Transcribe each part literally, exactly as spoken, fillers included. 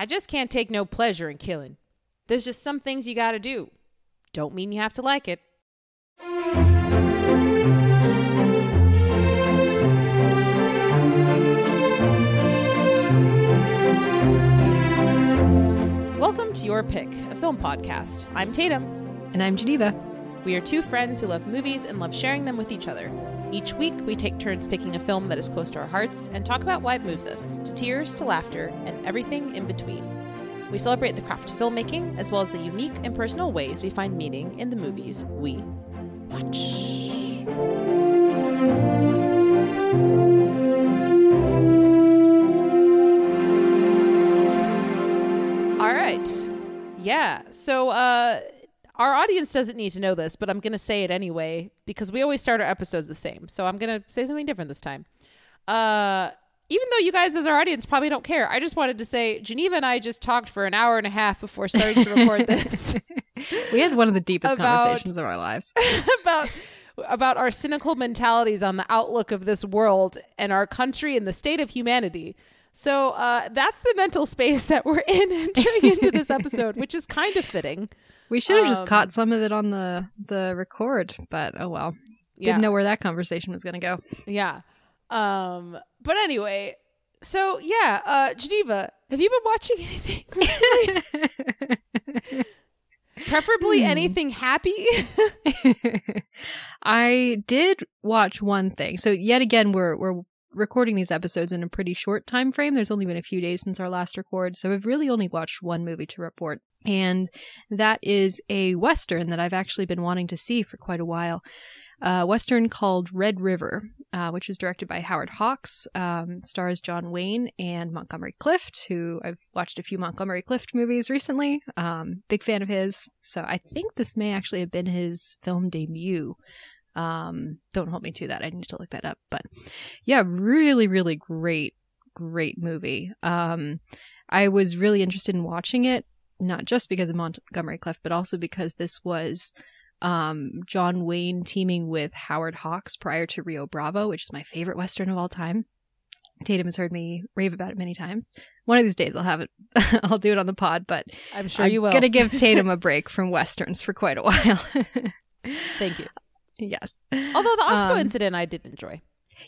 I just can't take no pleasure in killing. There's just some things you gotta do. Don't mean you have to like it. Welcome to Your Pick, a film podcast. I'm Tatum. And I'm Geneva. We are two friends who love movies and love sharing them with each other. Each week, we take turns picking a film that is close to our hearts and talk about why it moves us, to tears, to laughter, and everything in between. We celebrate the craft of filmmaking, as well as the unique and personal ways we find meaning in the movies we watch. Yeah, so uh, our audience doesn't need to know this, but I'm going to say it anyway, because we always start our episodes the same. So I'm going to say something different this time. Uh, even though you guys as our audience probably don't care, I just wanted to say Geneva and I just talked for an hour and a half before starting to record this. We had one of the deepest about, conversations of our lives. about about our cynical mentalities on the outlook of this world and our country and the state of humanity. So uh, that's the mental space that we're in entering into this episode, which is kind of fitting. We should have um, just caught some of it on the, the record, but oh well. Didn't yeah. know where that conversation was going to go. Yeah. Um, but anyway, so yeah, uh, Geneva, have you been watching anything recently? Preferably hmm. anything happy. I did watch one thing. So yet again, we're we're. recording these episodes in a pretty short time frame. There's only been a few days since our last record, so I've really only watched one movie to report, and that is a Western that I've actually been wanting to see for quite a while. A uh, Western called Red River, uh, which is directed by Howard Hawks, um, stars John Wayne and Montgomery Clift, who I've watched a few Montgomery Clift movies recently. Um, big fan of his, so I think this may actually have been his film debut. Um, don't hold me to that. I need to look that up. But yeah, really, really great, great movie. Um, I was really interested in watching it, not just because of Montgomery Clift, but also because this was um, John Wayne teaming with Howard Hawks prior to Rio Bravo, which is my favorite Western of all time. Tatum has heard me rave about it many times. One of these days I'll have it. I'll do it on the pod, but I'm sure I'm you will. I'm going to give Tatum a break from Westerns for quite a while. Thank you. Yes. Although the Oxbow um, incident I did enjoy.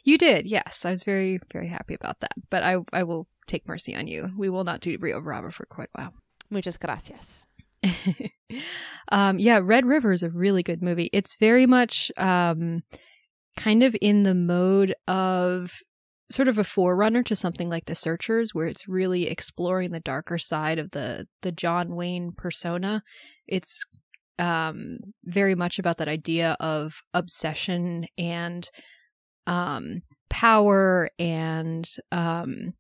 You did, yes. I was very, very happy about that. But I I will take mercy on you. We will not do Rio Bravo for quite a while. Muchas gracias. um, yeah, Red River is a really good movie. It's very much um, kind of in the mode of sort of a forerunner to something like The Searchers, where it's really exploring the darker side of the, the John Wayne persona. It's Um, very much about that idea of obsession and um, power and um,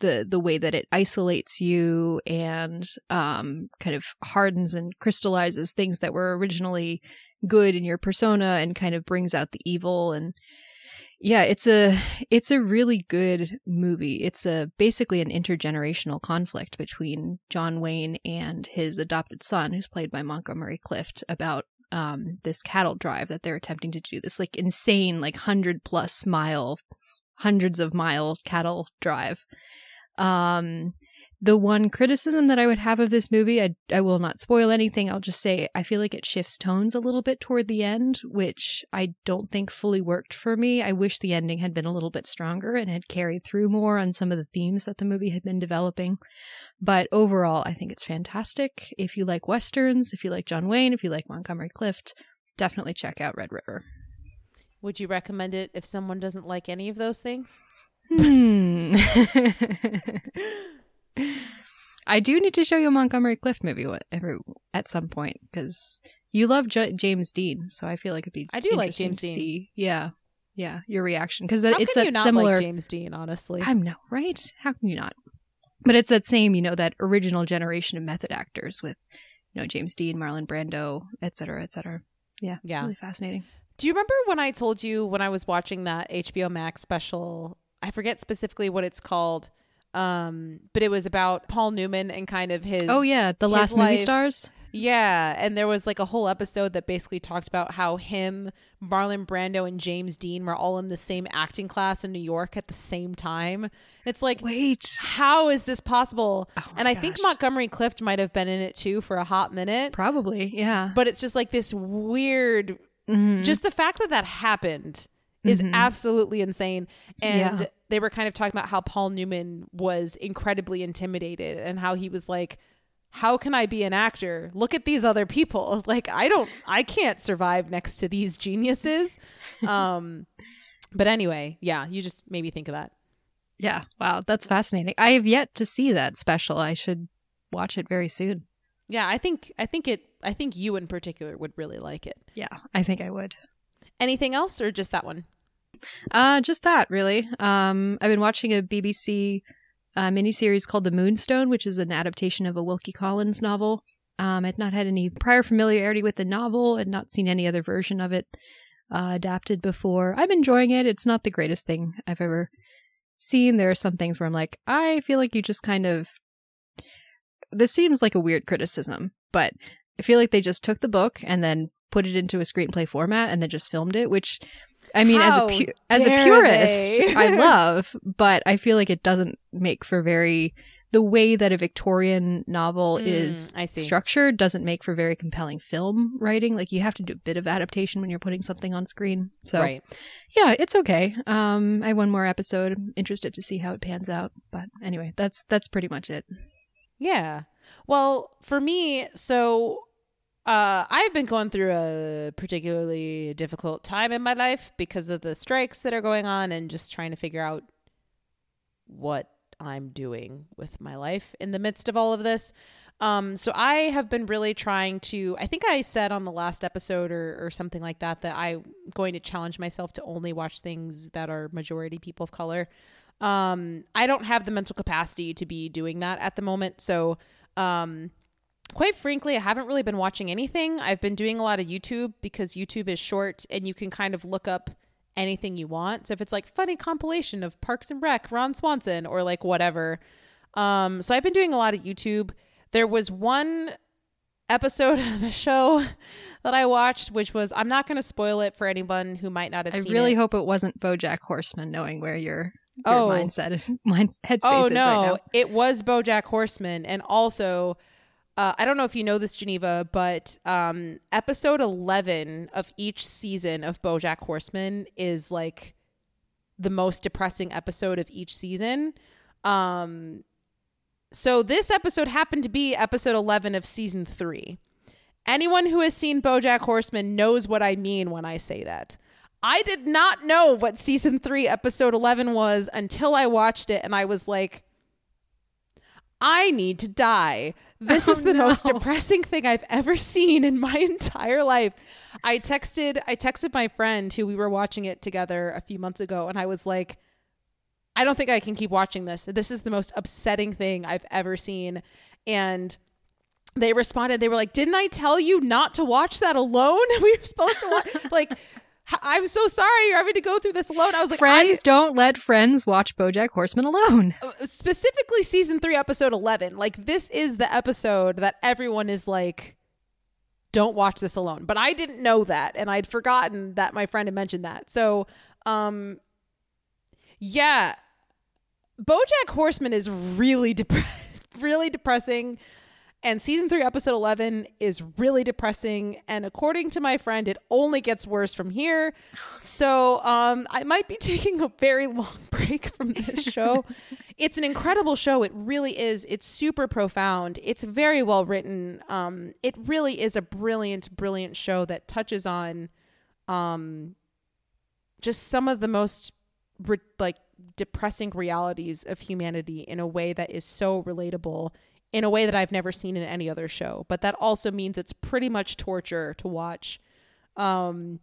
the the way that it isolates you and um, kind of hardens and crystallizes things that were originally good in your persona and kind of brings out the evil. And yeah, it's a it's a really good movie. It's a basically an intergenerational conflict between John Wayne and his adopted son, who's played by Montgomery Clift, about um, this cattle drive that they're attempting to do. This like insane, like hundred plus mile, hundreds of miles cattle drive. Um, the one criticism that I would have of this movie, I I will not spoil anything. I'll just say I feel like it shifts tones a little bit toward the end, which I don't think fully worked for me. I wish the ending had been a little bit stronger and had carried through more on some of the themes that the movie had been developing. But overall, I think it's fantastic. If you like Westerns, if you like John Wayne, if you like Montgomery Clift, definitely check out Red River. Would you recommend it if someone doesn't like any of those things? Hmm. I do need to show you a Montgomery Clift movie every, at some point, because you love J- James Dean, so I feel like it'd be I do like James Dean. See, yeah, yeah, your reaction, because it's that you not similar. Like James Dean, honestly, I'm not right. How can you not? But it's that same, you know, that original generation of method actors with, you know, James Dean, Marlon Brando, et cetera, et cetera. Yeah, yeah, really fascinating. Do you remember when I told you when I was watching that H B O Max special? I forget specifically what it's called. Um, but it was about Paul Newman and kind of his. Oh yeah, the last movie stars. Yeah. And there was like a whole episode that basically talked about how him, Marlon Brando, and James Dean were all in the same acting class in New York at the same time. It's like, wait, how is this possible? Oh and I gosh. think Montgomery Clift might have been in it too for a hot minute. Probably. Yeah. But it's just like this weird, mm-hmm. just the fact that that happened is mm-hmm. absolutely insane. And yeah. they were kind of talking about how Paul Newman was incredibly intimidated and how he was like, how can I be an actor? Look at these other people. Like, I don't, I can't survive next to these geniuses. Um, but anyway, yeah, you just made me think of that. Yeah. Wow. That's fascinating. I have yet to see that special. I should watch it very soon. Yeah. I think, I think it, I think you in particular would really like it. Yeah. I think I would. Anything else or just that one? Uh, just that really. Um, I've been watching a B B C a miniseries called The Moonstone, which is an adaptation of a Wilkie Collins novel. Um, I'd not had any prior familiarity with the novel and not seen any other version of it uh, adapted before. I'm enjoying it. It's not the greatest thing I've ever seen. There are some things where I'm like, I feel like you just kind of... This seems like a weird criticism, but I feel like they just took the book and then put it into a screenplay format and then just filmed it, which... I mean, as a, pu- as a purist, I love, but I feel like it doesn't make for very, the way that a Victorian novel mm, is structured doesn't make for very compelling film writing. Like you have to do a bit of adaptation when you're putting something on screen. So right. yeah, it's okay. Um, I have one more episode. I'm interested to see how it pans out. But anyway, that's, that's pretty much it. Yeah. Well, for me, so... Uh, I've been going through a particularly difficult time in my life because of the strikes that are going on and just trying to figure out what I'm doing with my life in the midst of all of this. Um, so I have been really trying to, I think I said on the last episode or, or something like that, that I'm going to challenge myself to only watch things that are majority people of color. Um, I don't have the mental capacity to be doing that at the moment. So, um, quite frankly, I haven't really been watching anything. I've been doing a lot of YouTube because YouTube is short and you can kind of look up anything you want. So if it's like funny compilation of Parks and Rec, Ron Swanson, or like whatever. Um, so I've been doing a lot of YouTube. There was one episode of a show that I watched, which was, I'm not going to spoil it for anyone who might not have I seen it. I really hope it wasn't BoJack Horseman, knowing where you're... Your oh. mindset, mindset, headspace oh, no. is right now. It was BoJack Horseman. And also... Uh, I don't know if you know this, Geneva, but um, episode eleven of each season of BoJack Horseman is like the most depressing episode of each season. Um, so this episode happened to be episode eleven of season three. Anyone who has seen BoJack Horseman knows what I mean when I say that. I did not know what season three, episode eleven was until I watched it. And I was like, I need to die. This oh, is the no. most depressing thing I've ever seen in my entire life. I texted I texted my friend who we were watching it together a few months ago, and I was like, I don't think I can keep watching this. This is the most upsetting thing I've ever seen. And they responded, they were like, didn't I tell you not to watch that alone? We were supposed to watch like I'm so sorry you're having to go through this alone. I was like, friends I, don't let friends watch BoJack Horseman alone. Specifically season three, episode eleven. Like this is the episode that everyone is like, don't watch this alone. But I didn't know that. And I'd forgotten that my friend had mentioned that. So, um, yeah, BoJack Horseman is really depressed, really depressing. And season three, episode eleven is really depressing. And according to my friend, it only gets worse from here. So um, I might be taking a very long break from this show. It's an incredible show. It really is. It's super profound. It's very well written. Um, it really is a brilliant, brilliant show that touches on um, just some of the most re- like depressing realities of humanity in a way that is so relatable in a way that I've never seen in any other show. But that also means it's pretty much torture to watch. Um,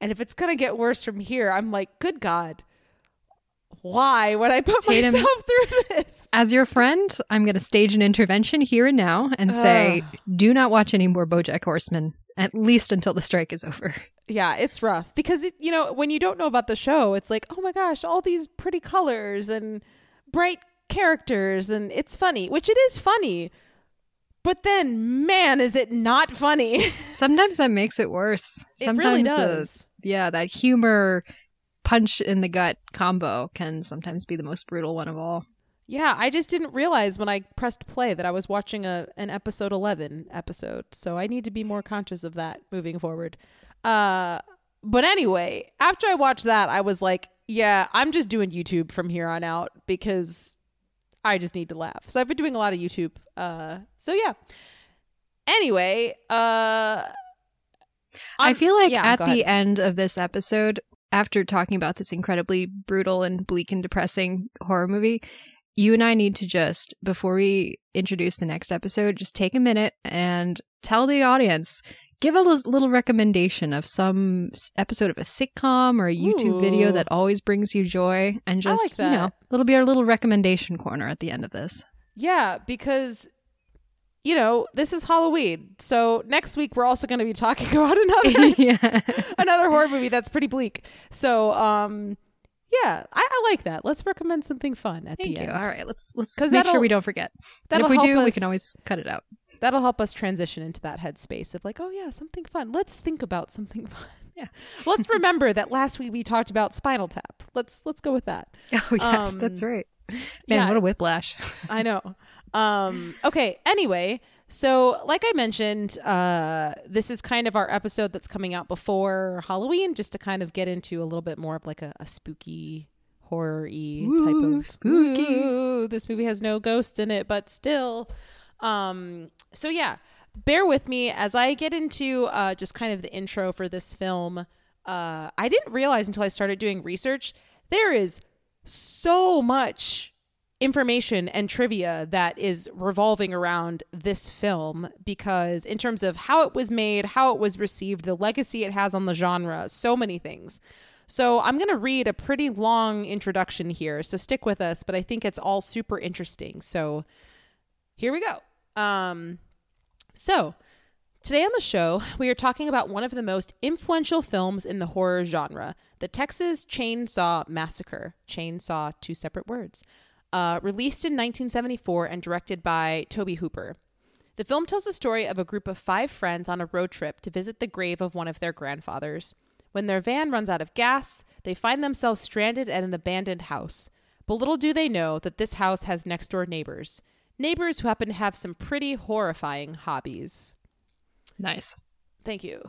and if it's going to get worse from here, I'm like, good God, why would I put Tatum, myself through this? As your friend, I'm going to stage an intervention here and now and say, Ugh. do not watch any more BoJack Horseman, at least until the strike is over. Yeah, it's rough. Because, it, you know, when you don't know about the show, it's like, oh my gosh, all these pretty colors and bright characters and it's funny, which it is funny, But then, man, is it not funny. Sometimes that makes it worse. Sometimes it really does. The, yeah, that humor punch in the gut combo can sometimes be the most brutal one of all. Yeah, I just didn't realize when I pressed play that I was watching a an episode eleven episode. So I need to be more conscious of that moving forward. Uh, but anyway, after I watched that, I was like, yeah, I'm just doing YouTube from here on out because I just need to laugh. So I've been doing a lot of YouTube. Uh, so yeah. Anyway, uh, I feel like yeah, at the end of this episode, after talking about this incredibly brutal and bleak and depressing horror movie, you and I need to just, before we introduce the next episode, just take a minute and tell the audience, give a l- little recommendation of some episode of a sitcom or a YouTube Ooh. video that always brings you joy. And just, I like that. You know, it'll be our little recommendation corner at the end of this. Yeah, because, you know, this is Halloween. So next week, we're also going to be talking about another yeah. another horror movie that's pretty bleak. So, um... yeah, I, I like that. Let's recommend something fun at Thank the end. You. All right, let's let's make sure we don't forget. And if we do, us, we can always cut it out. That'll help us transition into that headspace of like, oh yeah, something fun. Let's think about something fun. Yeah, let's remember that last week we talked about Spinal Tap. Let's let's go with that. Oh yes, um, that's right. Man, yeah, what a whiplash! I know. Um, okay. Anyway, so like I mentioned, uh, this is kind of our episode that's coming out before Halloween, just to kind of get into a little bit more of like a, a spooky, horror-y type of spooky. Ooh, this movie has no ghosts in it, but still. Um, so yeah, bear with me as I get into uh, just kind of the intro for this film. Uh, I didn't realize until I started doing research there is so much information and trivia that is revolving around this film, because in terms of how it was made, how it was received, the legacy it has on the genre, so many things. So I'm going to read a pretty long introduction here, so stick with us, but I think it's all super interesting. So here we go. Um, so today on the show, we are talking about one of the most influential films in the horror genre, The Texas Chainsaw Massacre. Chainsaw, two separate words. Uh, released in nineteen seventy-four and directed by Tobe Hooper. The film tells the story of a group of five friends on a road trip to visit the grave of one of their grandfathers. When their van runs out of gas, they find themselves stranded at an abandoned house. But little do they know that this house has next-door neighbors. Neighbors who happen to have some pretty horrifying hobbies. Nice. Thank you.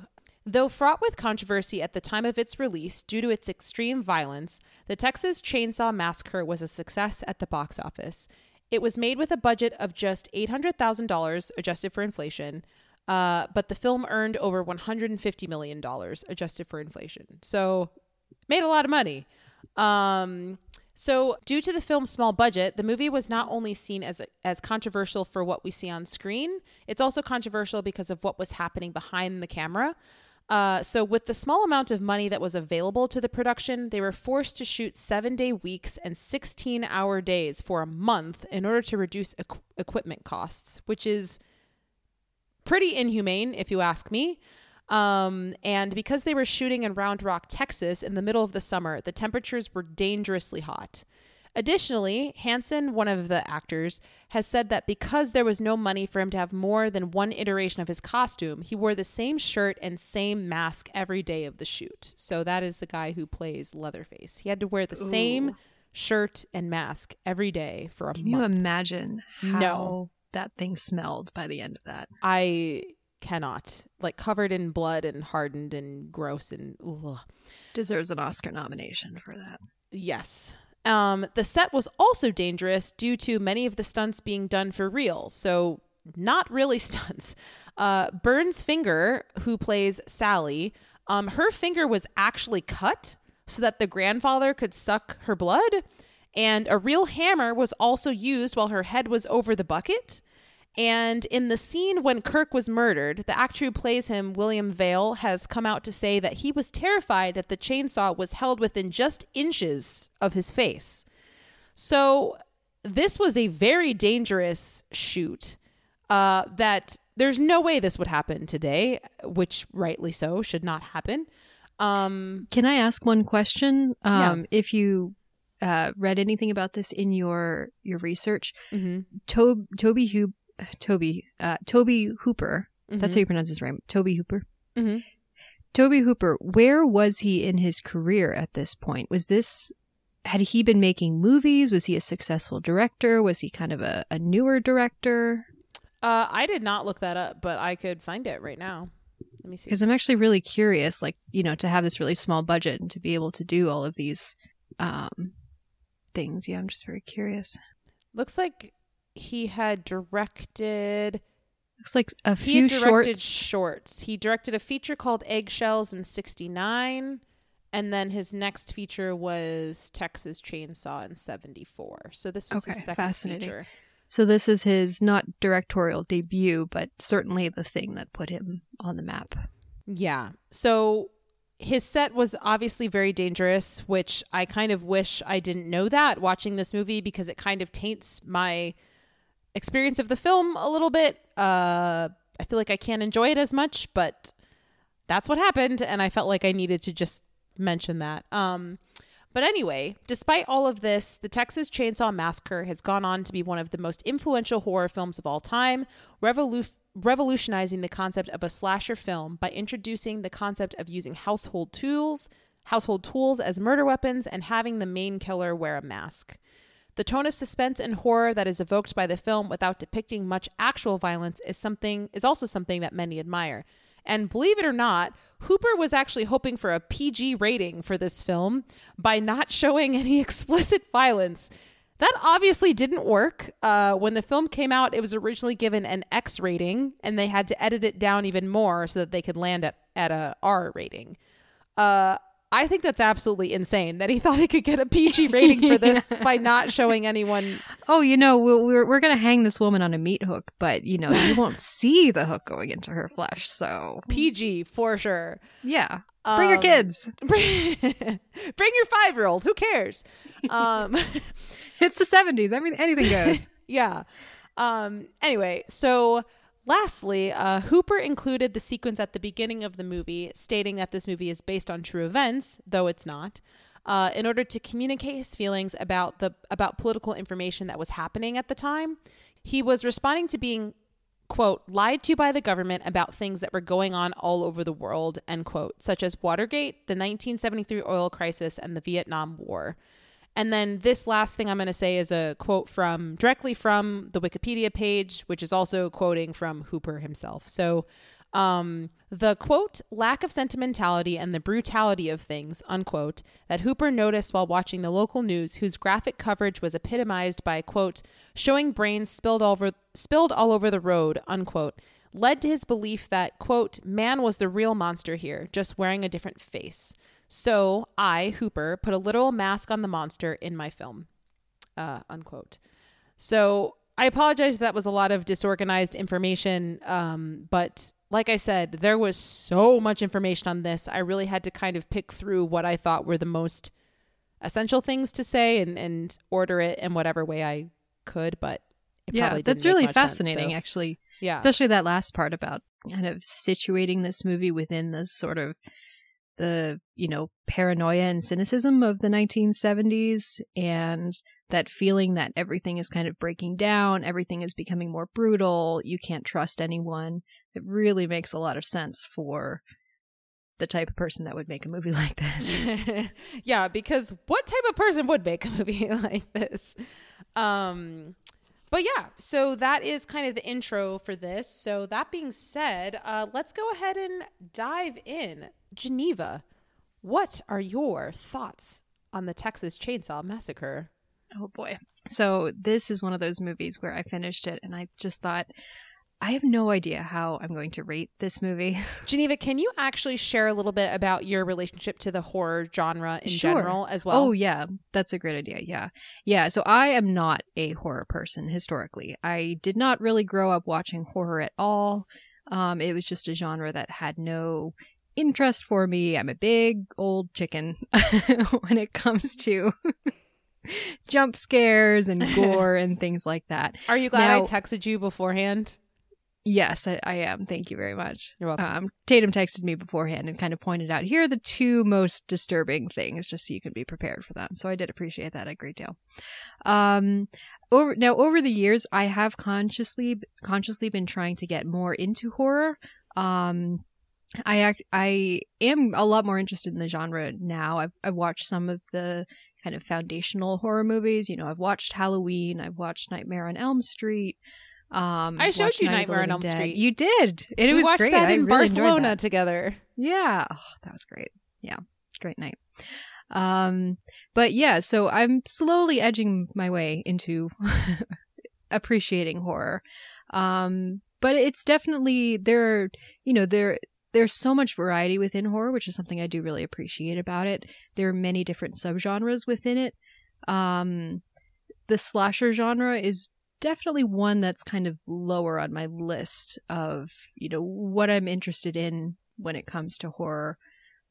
Though fraught with controversy at the time of its release due to its extreme violence, The Texas Chainsaw Massacre was a success at the box office. It was made with a budget of just eight hundred thousand dollars, adjusted for inflation, uh, but the film earned over one hundred fifty million dollars, adjusted for inflation. So, made a lot of money. Um, so, due to the film's small budget, the movie was not only seen as as controversial for what we see on screen, it's also controversial because of what was happening behind the camera. Uh, so with the small amount of money that was available to the production, they were forced to shoot seven-day weeks and sixteen-hour days for a month in order to reduce e- equipment costs, which is pretty inhumane, if you ask me. Um, and because they were shooting in Round Rock, Texas, in the middle of the summer, the temperatures were dangerously hot. Additionally, Hansen, one of the actors, has said that because there was no money for him to have more than one iteration of his costume, he wore the same shirt and same mask every day of the shoot. So that is the guy who plays Leatherface. He had to wear the Ooh. same shirt and mask every day for a Can month. Can you imagine how no. that thing smelled by the end of that? I cannot. Like, covered in blood and hardened and gross and ugh. Deserves an Oscar nomination for that. Yes. Um, the set was also dangerous due to many of the stunts being done for real, so not really stunts. Uh, Burns' finger, who plays Sally, um, her finger was actually cut so that the grandfather could suck her blood, and a real hammer was also used while her head was over the bucket. And in the scene when Kirk was murdered, the actor who plays him, William Vale, has come out to say that he was terrified that the chainsaw was held within just inches of his face. So this was a very dangerous shoot uh, that there's no way this would happen today, which rightly so should not happen. Um, Can I ask one question? Um, yeah. If you... Uh, read anything about this in your your research? Mm-hmm. Tobe Tobe Tobe, uh, Tobe Hooper. Mm-hmm. That's how you pronounce his name. Tobe Hooper. Mm-hmm. Tobe Hooper, where was he in his career at this point? Was this, had he been making movies? Was he a successful director? Was he kind of a, a newer director? Uh, I did not look that up, but I could find it right now. Let me see. Because I'm actually really curious, like, you know, to have this really small budget and to be able to do all of these um, things. Yeah, I'm just very curious. Looks like he had directed... Looks like a few shorts. He directed shorts. shorts. He directed a feature called Eggshells in sixty-nine, and then his next feature was Texas Chainsaw in seventy-four. So this was okay, his second feature. So this is his not directorial debut, but certainly the thing that put him on the map. Yeah. So his set was obviously very dangerous, which I kind of wish I didn't know that watching this movie, because it kind of taints my experience of the film a little bit. Uh, I feel like I can't enjoy it as much, but that's what happened. And I felt like I needed to just mention that. Um, But anyway, despite all of this, the Texas Chainsaw Massacre has gone on to be one of the most influential horror films of all time, revolu- revolutionizing the concept of a slasher film by introducing the concept of using household tools, household tools as murder weapons and having the main killer wear a mask. The tone of suspense and horror that is evoked by the film without depicting much actual violence is something is also something that many admire. And believe it or not, Hooper was actually hoping for a P G rating for this film by not showing any explicit violence. That obviously didn't work. Uh, when the film came out, it was originally given an X rating, and they had to edit it down even more so that they could land at, at a R rating. Uh, I think that's absolutely insane that he thought he could get a P G rating for this yeah. by not showing anyone. Oh, you know, we're we're going to hang this woman on a meat hook, but, you know, you won't see the hook going into her flesh. So P G for sure. Yeah. Um, bring your kids. Bring, bring your five-year-old. Who cares? Um, it's the seventies. I mean, anything goes. yeah. Um, anyway, so... Lastly, uh, Hooper included the sequence at the beginning of the movie, stating that this movie is based on true events, though it's not, uh, in order to communicate his feelings about the about political information that was happening at the time. He was responding to being, quote, lied to by the government about things that were going on all over the world, end quote, such as Watergate, the nineteen seventy-three oil crisis, and the Vietnam War. And then this last thing I'm going to say is a quote from directly from the Wikipedia page, which is also quoting from Hooper himself. So um, the, quote, lack of sentimentality and the brutality of things, unquote, that Hooper noticed while watching the local news, whose graphic coverage was epitomized by, quote, showing brains spilled all over, spilled all over the road, unquote, led to his belief that, quote, man was the real monster here, just wearing a different face. So I, Hooper, put a literal mask on the monster in my film, uh, unquote. So I apologize if that was a lot of disorganized information. Um, but like I said, there was so much information on this. I really had to kind of pick through what I thought were the most essential things to say and, and order it in whatever way I could. But it yeah, probably didn't that's make really much fascinating, sense, so. Actually. Yeah, especially that last part about kind of situating this movie within this sort of the, you know, paranoia and cynicism of the nineteen seventies and that feeling that everything is kind of breaking down, everything is becoming more brutal, you can't trust anyone. It really makes a lot of sense for the type of person that would make a movie like this. Yeah, because what type of person would make a movie like this? Um, but yeah, so that is kind of the intro for this. So that being said, uh, let's go ahead and dive in. Geneva, what are your thoughts on the Texas Chainsaw Massacre? Oh boy. So this is one of those movies where I finished it and I just thought, I have no idea how I'm going to rate this movie. Geneva, can you actually share a little bit about your relationship to the horror genre in sure. general as well? Oh yeah, that's a great idea. Yeah. Yeah. So I am not a horror person historically. I did not really grow up watching horror at all. Um, it was just a genre that had no interest for me. I'm a big old chicken when it comes to jump scares and gore and things like that. Are you glad now, I texted you beforehand? Yes, I, I am. Thank you very much. You're welcome. Um, Tatum texted me beforehand and kind of pointed out, here are the two most disturbing things, just so you can be prepared for them. So I did appreciate that a great deal. Um, Over, now, over the years, I have consciously consciously been trying to get more into horror. Um, I act, I am a lot more interested in the genre now. I've, I've watched some of the kind of foundational horror movies. You know, I've watched Halloween. I've watched Nightmare on Elm Street. Um, I showed you Nightmare on Elm Street. You did. It was great. We watched that in Barcelona together. Yeah. Oh, that was great. Yeah. Great night. Um, but yeah, so I'm slowly edging my way into appreciating horror. Um, but it's definitely there, you know, there, there's so much variety within horror, which is something I do really appreciate about it. There are many different subgenres within it. Um, the slasher genre is definitely one that's kind of lower on my list of, you know, what I'm interested in when it comes to horror,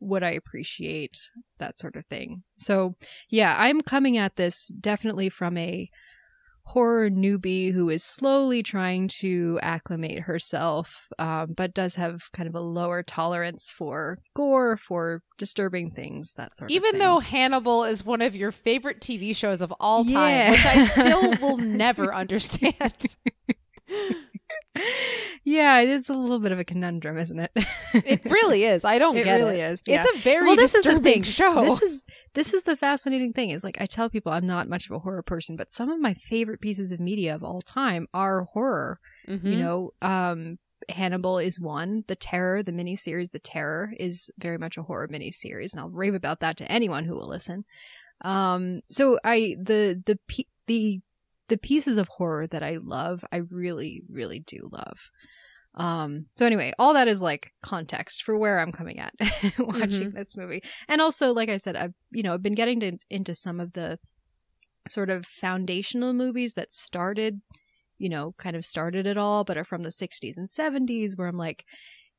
what I appreciate, that sort of thing. So yeah, I'm coming at this definitely from a horror newbie who is slowly trying to acclimate herself, um, but does have kind of a lower tolerance for gore, for disturbing things, that sort Even of thing. Even though Hannibal is one of your favorite T V shows of all time, yeah. which I still will never understand. Yeah, it is a little bit of a conundrum, isn't it? It really is. I don't it get really it. It really is. Yeah. It's a very well, this disturbing is the show. This is this is the fascinating thing. Is like I tell people I'm not much of a horror person, but some of my favorite pieces of media of all time are horror. Mm-hmm. You know, um, Hannibal is one. The Terror, the miniseries, The Terror is very much a horror miniseries, and I'll rave about that to anyone who will listen. Um, so I the the the the pieces of horror that I love, I really, really do love. Um, so anyway, all that is like context for where I'm coming at watching mm-hmm. this movie. And also, like I said, I've, you know, I've been getting to, into some of the sort of foundational movies that started, you know, kind of started it all, but are from the sixties and seventies, where I'm like,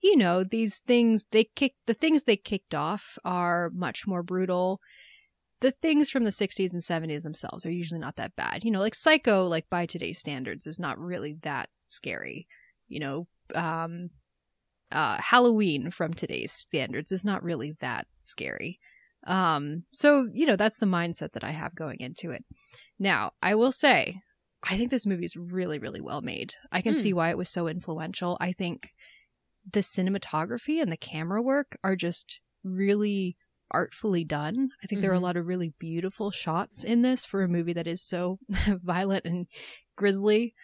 you know, these things they kick, the things they kicked off are much more brutal. The things from the sixties and seventies themselves are usually not that bad. You know, like Psycho, like by today's standards, is not really that scary. You know, um, uh, Halloween from today's standards is not really that scary. Um, so, you know, that's the mindset that I have going into it. Now, I will say, I think this movie is really, really well made. I can mm. see why it was so influential. I think the cinematography and the camera work are just really artfully done. I think mm-hmm. there are a lot of really beautiful shots in this for a movie that is so violent and grisly.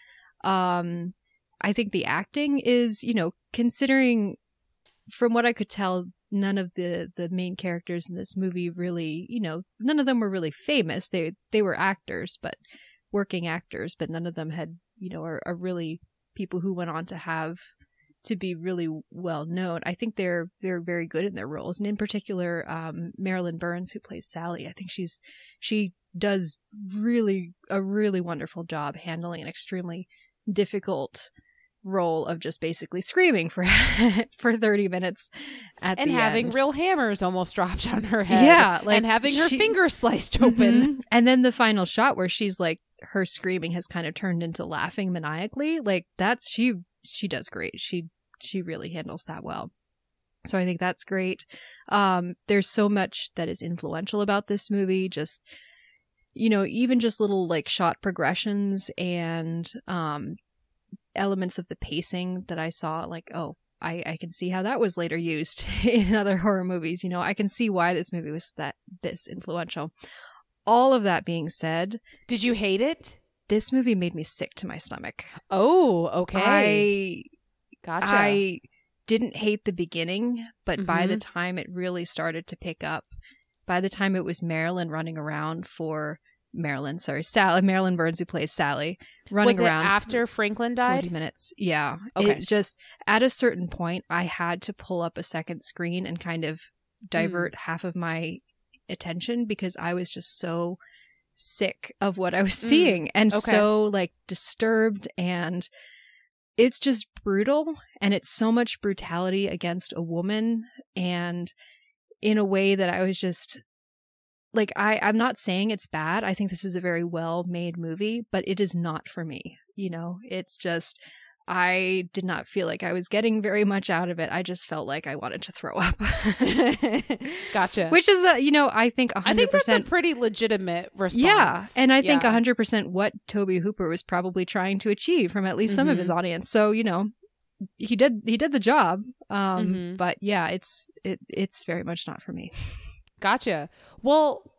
Um, I think the acting is, you know, considering from what I could tell, none of the, the main characters in this movie really, you know, none of them were really famous. They they were actors, but working actors, but none of them had, you know, are, are really people who went on to have to be really well known. I think they're they're very good in their roles, and in particular, um, Marilyn Burns, who plays Sally. I think she's she does really a really wonderful job handling an extremely difficult role of just basically screaming for for thirty minutes at and the having end. Real hammers almost dropped on her head, yeah, like and having her she, finger sliced open, mm-hmm. and then the final shot where she's like her screaming has kind of turned into laughing maniacally. Like that's she she does great. She she really handles that well. So I think that's great. Um, there's so much that is influential about this movie. Just, you know, even just little like shot progressions and um, elements of the pacing that I saw, like, oh, I, I can see how that was later used in other horror movies. You know, I can see why this movie was that this influential. All of that being said, did you hate it? This movie made me sick to my stomach. Oh, okay. I, Gotcha. I didn't hate the beginning, but mm-hmm. by the time it really started to pick up, by the time it was Marilyn running around for Marilyn, sorry, Sally, Marilyn Burns, who plays Sally, running was it around after Franklin died. forty minutes, yeah. Okay. It just at a certain point, I had to pull up a second screen and kind of divert mm. half of my attention because I was just so sick of what I was seeing mm, and okay. so like disturbed, and it's just brutal, and it's so much brutality against a woman, and in a way that I was just like, I I'm not saying it's bad. I think this is a very well made movie, but it is not for me. You know, it's just I did not feel like I was getting very much out of it. I just felt like I wanted to throw up. Gotcha. Which is, a, you know, I think one hundred percent. I think that's a pretty legitimate response. Yeah. And I think yeah. one hundred percent what Tobe Hooper was probably trying to achieve from at least mm-hmm. some of his audience. So, you know, he did he did the job. Um, mm-hmm. But yeah, it's it it's very much not for me. Gotcha. Well,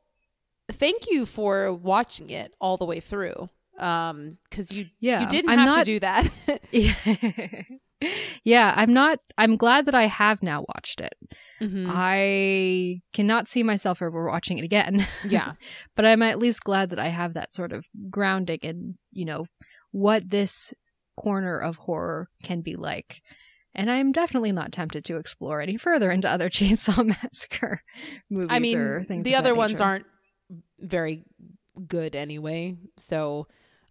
thank you for watching it all the way through. Um, because you, yeah, you didn't I'm have not, to do that. yeah. yeah, I'm not, I'm glad that I have now watched it. Mm-hmm. I cannot see myself ever watching it again. Yeah. But I'm at least glad that I have that sort of grounding in, you know, what this corner of horror can be like. And I'm definitely not tempted to explore any further into other Chainsaw Massacre movies I mean, or things the other ones nature. Aren't very good anyway, so...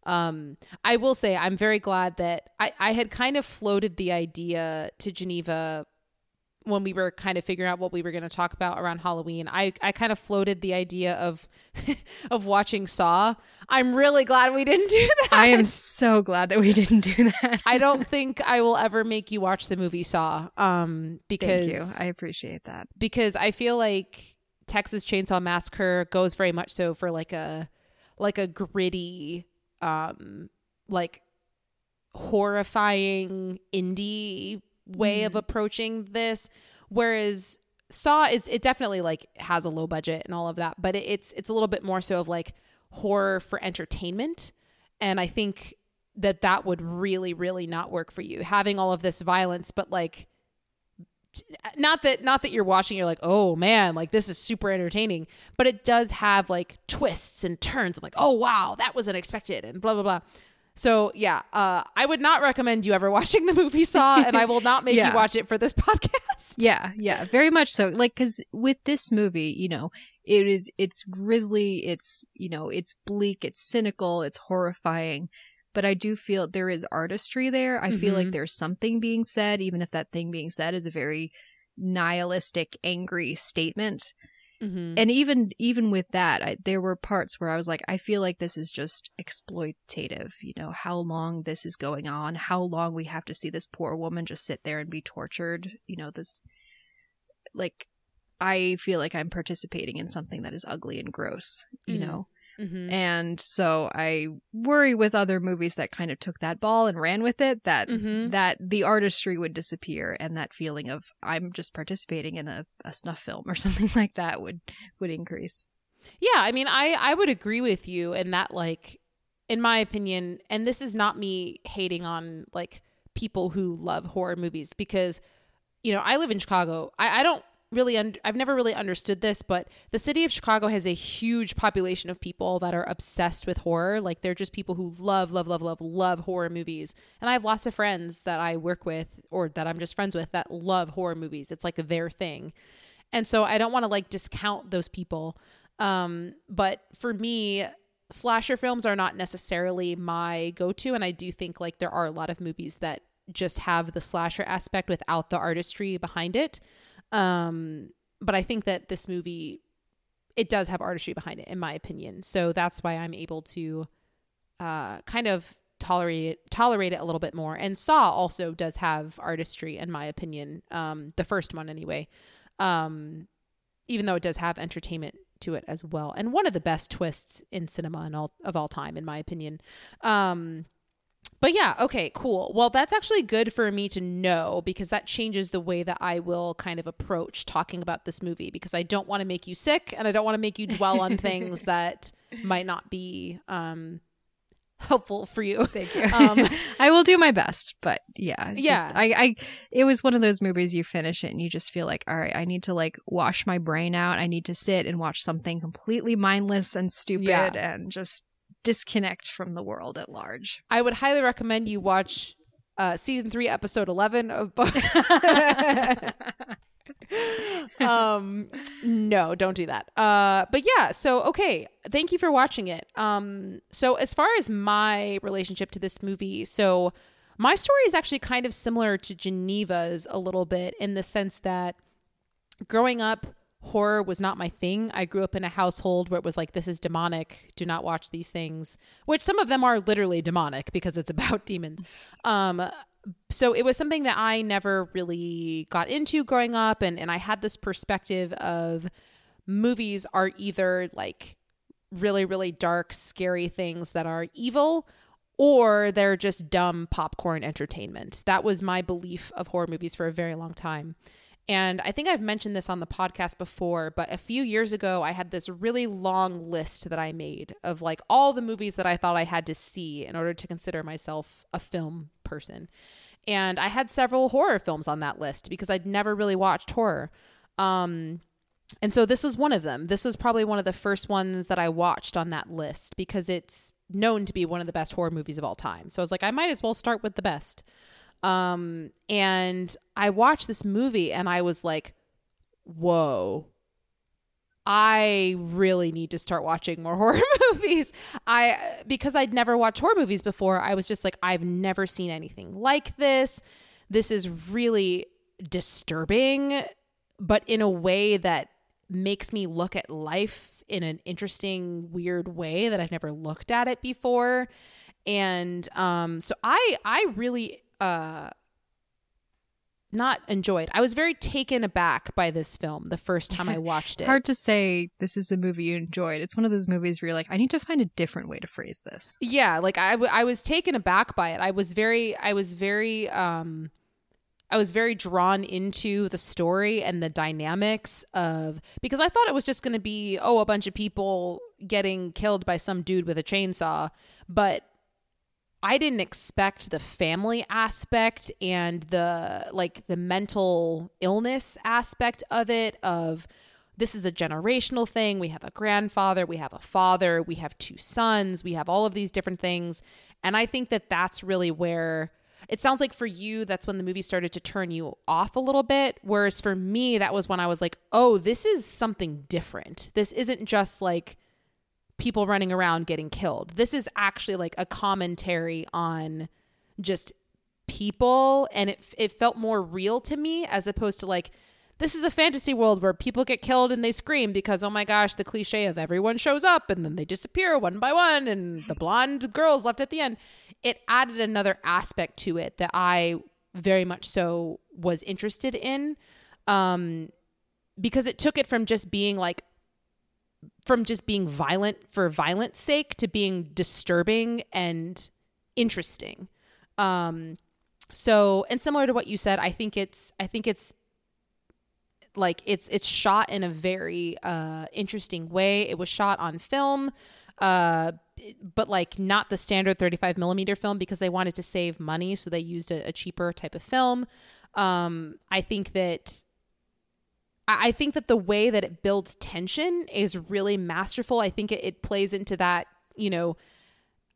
Um, I will say I'm very glad that I, I had kind of floated the idea to Geneva when we were kind of figuring out what we were going to talk about around Halloween. I, I kind of floated the idea of of watching Saw. I'm really glad we didn't do that. I am so glad that we didn't do that. I don't think I will ever make you watch the movie Saw. Um, because Thank you. I appreciate that. Because I feel like Texas Chainsaw Massacre goes very much so for like a like a gritty... um like horrifying indie way mm. of approaching this, whereas Saw is it definitely like has a low budget and all of that, but it, it's it's a little bit more so of like horror for entertainment, and I think that that would really really not work for you, having all of this violence but like t- not that not that you're watching you're like, oh man, like this is super entertaining, but it does have like twists and turns. I'm like, oh wow, that was unexpected and blah blah blah. So yeah, uh I would not recommend you ever watching the movie Saw, and I will not make yeah. you watch it for this podcast. Yeah, yeah, very much so. Like, because with this movie, you know, it is it's grisly, it's you know, it's bleak, it's cynical, it's horrifying. But I do feel there is artistry there. I mm-hmm. feel like there's something being said, even if that thing being said is a very nihilistic, angry statement. Mm-hmm. And even even with that, I, there were parts where I was like, I feel like this is just exploitative. You know, how long this is going on, how long we have to see this poor woman just sit there and be tortured. You know, this, like, I feel like I'm participating in something that is ugly and gross, you mm-hmm. know. Mm-hmm. And so I worry with other movies that kind of took that ball and ran with it that mm-hmm. that the artistry would disappear, and that feeling of I'm just participating in a, a snuff film or something like that would would increase. Yeah, I mean, I, I would agree with you in that, like, in my opinion, and this is not me hating on like people who love horror movies, because, you know, I live in Chicago. I, I don't really un- I've never really understood this, but the city of Chicago has a huge population of people that are obsessed with horror. Like, they're just people who love love love love love horror movies, and I have lots of friends that I work with or that I'm just friends with that love horror movies. It's like their thing, and so I don't want to like discount those people, um but for me, slasher films are not necessarily my go-to, and I do think like there are a lot of movies that just have the slasher aspect without the artistry behind it. Um, but I think that this movie, it does have artistry behind it, in my opinion. So that's why I'm able to, uh, kind of tolerate it, tolerate it a little bit more. And Saw also does have artistry, in my opinion. Um, the first one anyway. Um, even though it does have entertainment to it as well. And one of the best twists in cinema and all of all time, in my opinion. Um, But yeah, okay, cool. Well, that's actually good for me to know, because that changes the way that I will kind of approach talking about this movie, because I don't want to make you sick and I don't want to make you dwell on things that might not be um, helpful for you. Thank you. Um, I will do my best, but yeah. Yeah. Just, I, I, it was one of those movies you finish it and you just feel like, all right, I need to like wash my brain out. I need to sit and watch something completely mindless and stupid yeah. and just... disconnect from the world at large. I would highly recommend you watch uh season three episode eleven of BoJack. um no don't do that uh but yeah so okay thank you for watching it. Um so as far as my relationship to this movie, so my story is actually kind of similar to Geneva's a little bit, in the sense that growing up, horror was not my thing. I grew up in a household where it was like, this is demonic, do not watch these things, which some of them are literally demonic because it's about demons. Um, so it was something that I never really got into growing up. And, and I had this perspective of movies are either like really, really dark, scary things that are evil, or they're just dumb popcorn entertainment. That was my belief of horror movies for a very long time. And I think I've mentioned this on the podcast before, but a few years ago, I had this really long list that I made of like all the movies that I thought I had to see in order to consider myself a film person. And I had several horror films on that list because I'd never really watched horror. Um, and so this was one of them. This was probably one of the first ones that I watched on that list because it's known to be one of the best horror movies of all time. So I was like, I might as well start with the best. Um, and I watched this movie and I was like, whoa, I really need to start watching more horror movies. I, because I'd never watched horror movies before, I was just like, I've never seen anything like this. This is really disturbing, but in a way that makes me look at life in an interesting, weird way that I've never looked at it before. And, um, so I, I really Uh, not enjoyed. I was very taken aback by this film the first time I watched it. Hard to say this is a movie you enjoyed. It's one of those movies where you're like, I need to find a different way to phrase this. Yeah, like I, w- I was taken aback by it. I was very, I was very, um, I was very drawn into the story and the dynamics of, because I thought it was just going to be, oh, a bunch of people getting killed by some dude with a chainsaw, but I didn't expect the family aspect and the like the mental illness aspect of it, of this is a generational thing. We have a grandfather, we have a father, we have two sons, we have all of these different things. And I think that that's really where it sounds like for you, that's when the movie started to turn you off a little bit. Whereas for me, that was when I was like, oh, this is something different. This isn't just like people running around getting killed. This is actually like a commentary on just people. And it it felt more real to me as opposed to like, this is a fantasy world where people get killed and they scream because, oh my gosh, the cliche of everyone shows up and then they disappear one by one and the blonde girl's left at the end. It added another aspect to it that I very much so was interested in, um, because it took it from just being like, from just being violent for violence sake to being disturbing and interesting. Um, so, and similar to what you said, I think it's, I think it's like, it's, it's shot in a very, uh, interesting way. It was shot on film, uh, but like not the standard thirty-five millimeter film because they wanted to save money. So they used a, a cheaper type of film. Um, I think that, I think that the way that it builds tension is really masterful. I think it, it plays into that, you know,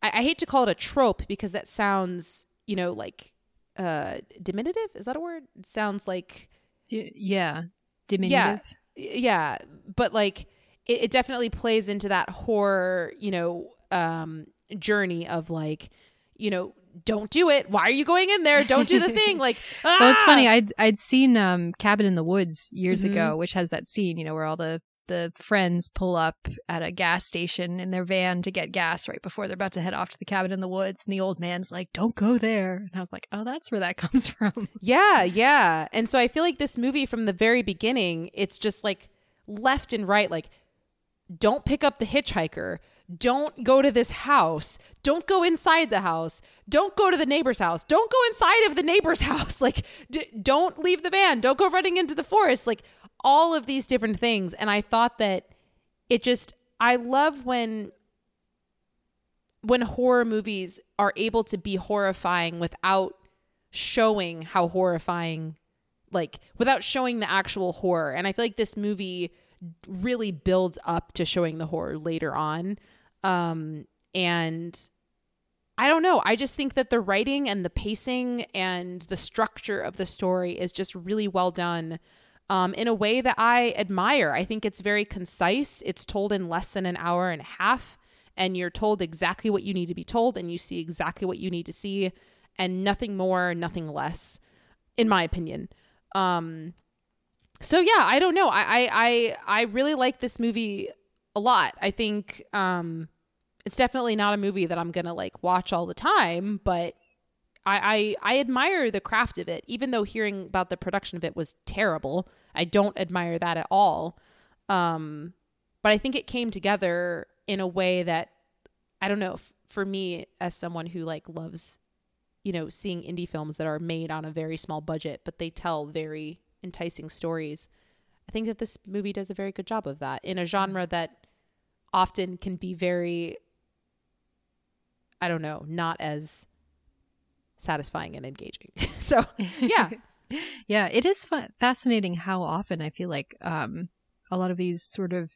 I, I hate to call it a trope because that sounds, you know, like uh, diminutive. Is that a word? It sounds like. D- yeah. Diminutive. Yeah. Yeah. But like it, it definitely plays into that horror, you know, um, journey of like, you know, don't do it. Why are you going in there? Don't do the thing. Like, ah! Well, it's funny. I'd I'd seen um, Cabin in the Woods years mm-hmm. ago, which has that scene, you know, where all the, the friends pull up at a gas station in their van to get gas right before they're about to head off to the cabin in the woods. And the old man's like, don't go there. And I was like, oh, that's where that comes from. Yeah, yeah. And so I feel like this movie from the very beginning, it's just like left and right, like, don't pick up the hitchhiker. Don't go to this house. Don't go inside the house. Don't go to the neighbor's house. Don't go inside of the neighbor's house. Like, d- don't leave the van. Don't go running into the forest. Like, all of these different things. And I thought that it just, I love when, when horror movies are able to be horrifying without showing how horrifying, like, without showing the actual horror. And I feel like this movie really builds up to showing the horror later on. Um, and I don't know. I just think that the writing and the pacing and the structure of the story is just really well done, um, in a way that I admire. I think it's very concise. It's told in less than an hour and a half, and you're told exactly what you need to be told, and you see exactly what you need to see, and nothing more, nothing less, in my opinion. Um, So yeah, I don't know. I I I, I really like this movie a lot. I think um, it's definitely not a movie that I'm gonna like watch all the time, but I, I I admire the craft of it, even though hearing about the production of it was terrible. I don't admire that at all. Um, but I think it came together in a way that, I don't know, f- for me as someone who like loves, you know, seeing indie films that are made on a very small budget, but they tell very enticing stories. I think that this movie does a very good job of that in a genre that often can be very, I don't know, not as satisfying and engaging. So yeah. Yeah, it is fa- fascinating how often I feel like um, a lot of these sort of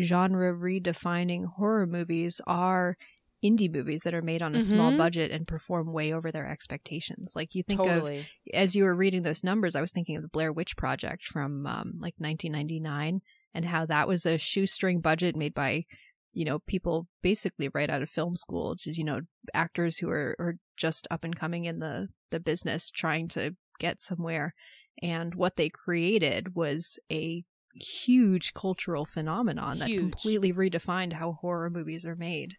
genre redefining horror movies are indie movies that are made on a mm-hmm. small budget and perform way over their expectations. Like you think totally. of, as you were reading those numbers, I was thinking of the Blair Witch Project from um, like nineteen ninety-nine and how that was a shoestring budget made by, you know, people basically right out of film school, just, you know, actors who are, are just up and coming in the, the business trying to get somewhere. And what they created was a huge cultural phenomenon huge. that completely redefined how horror movies are made.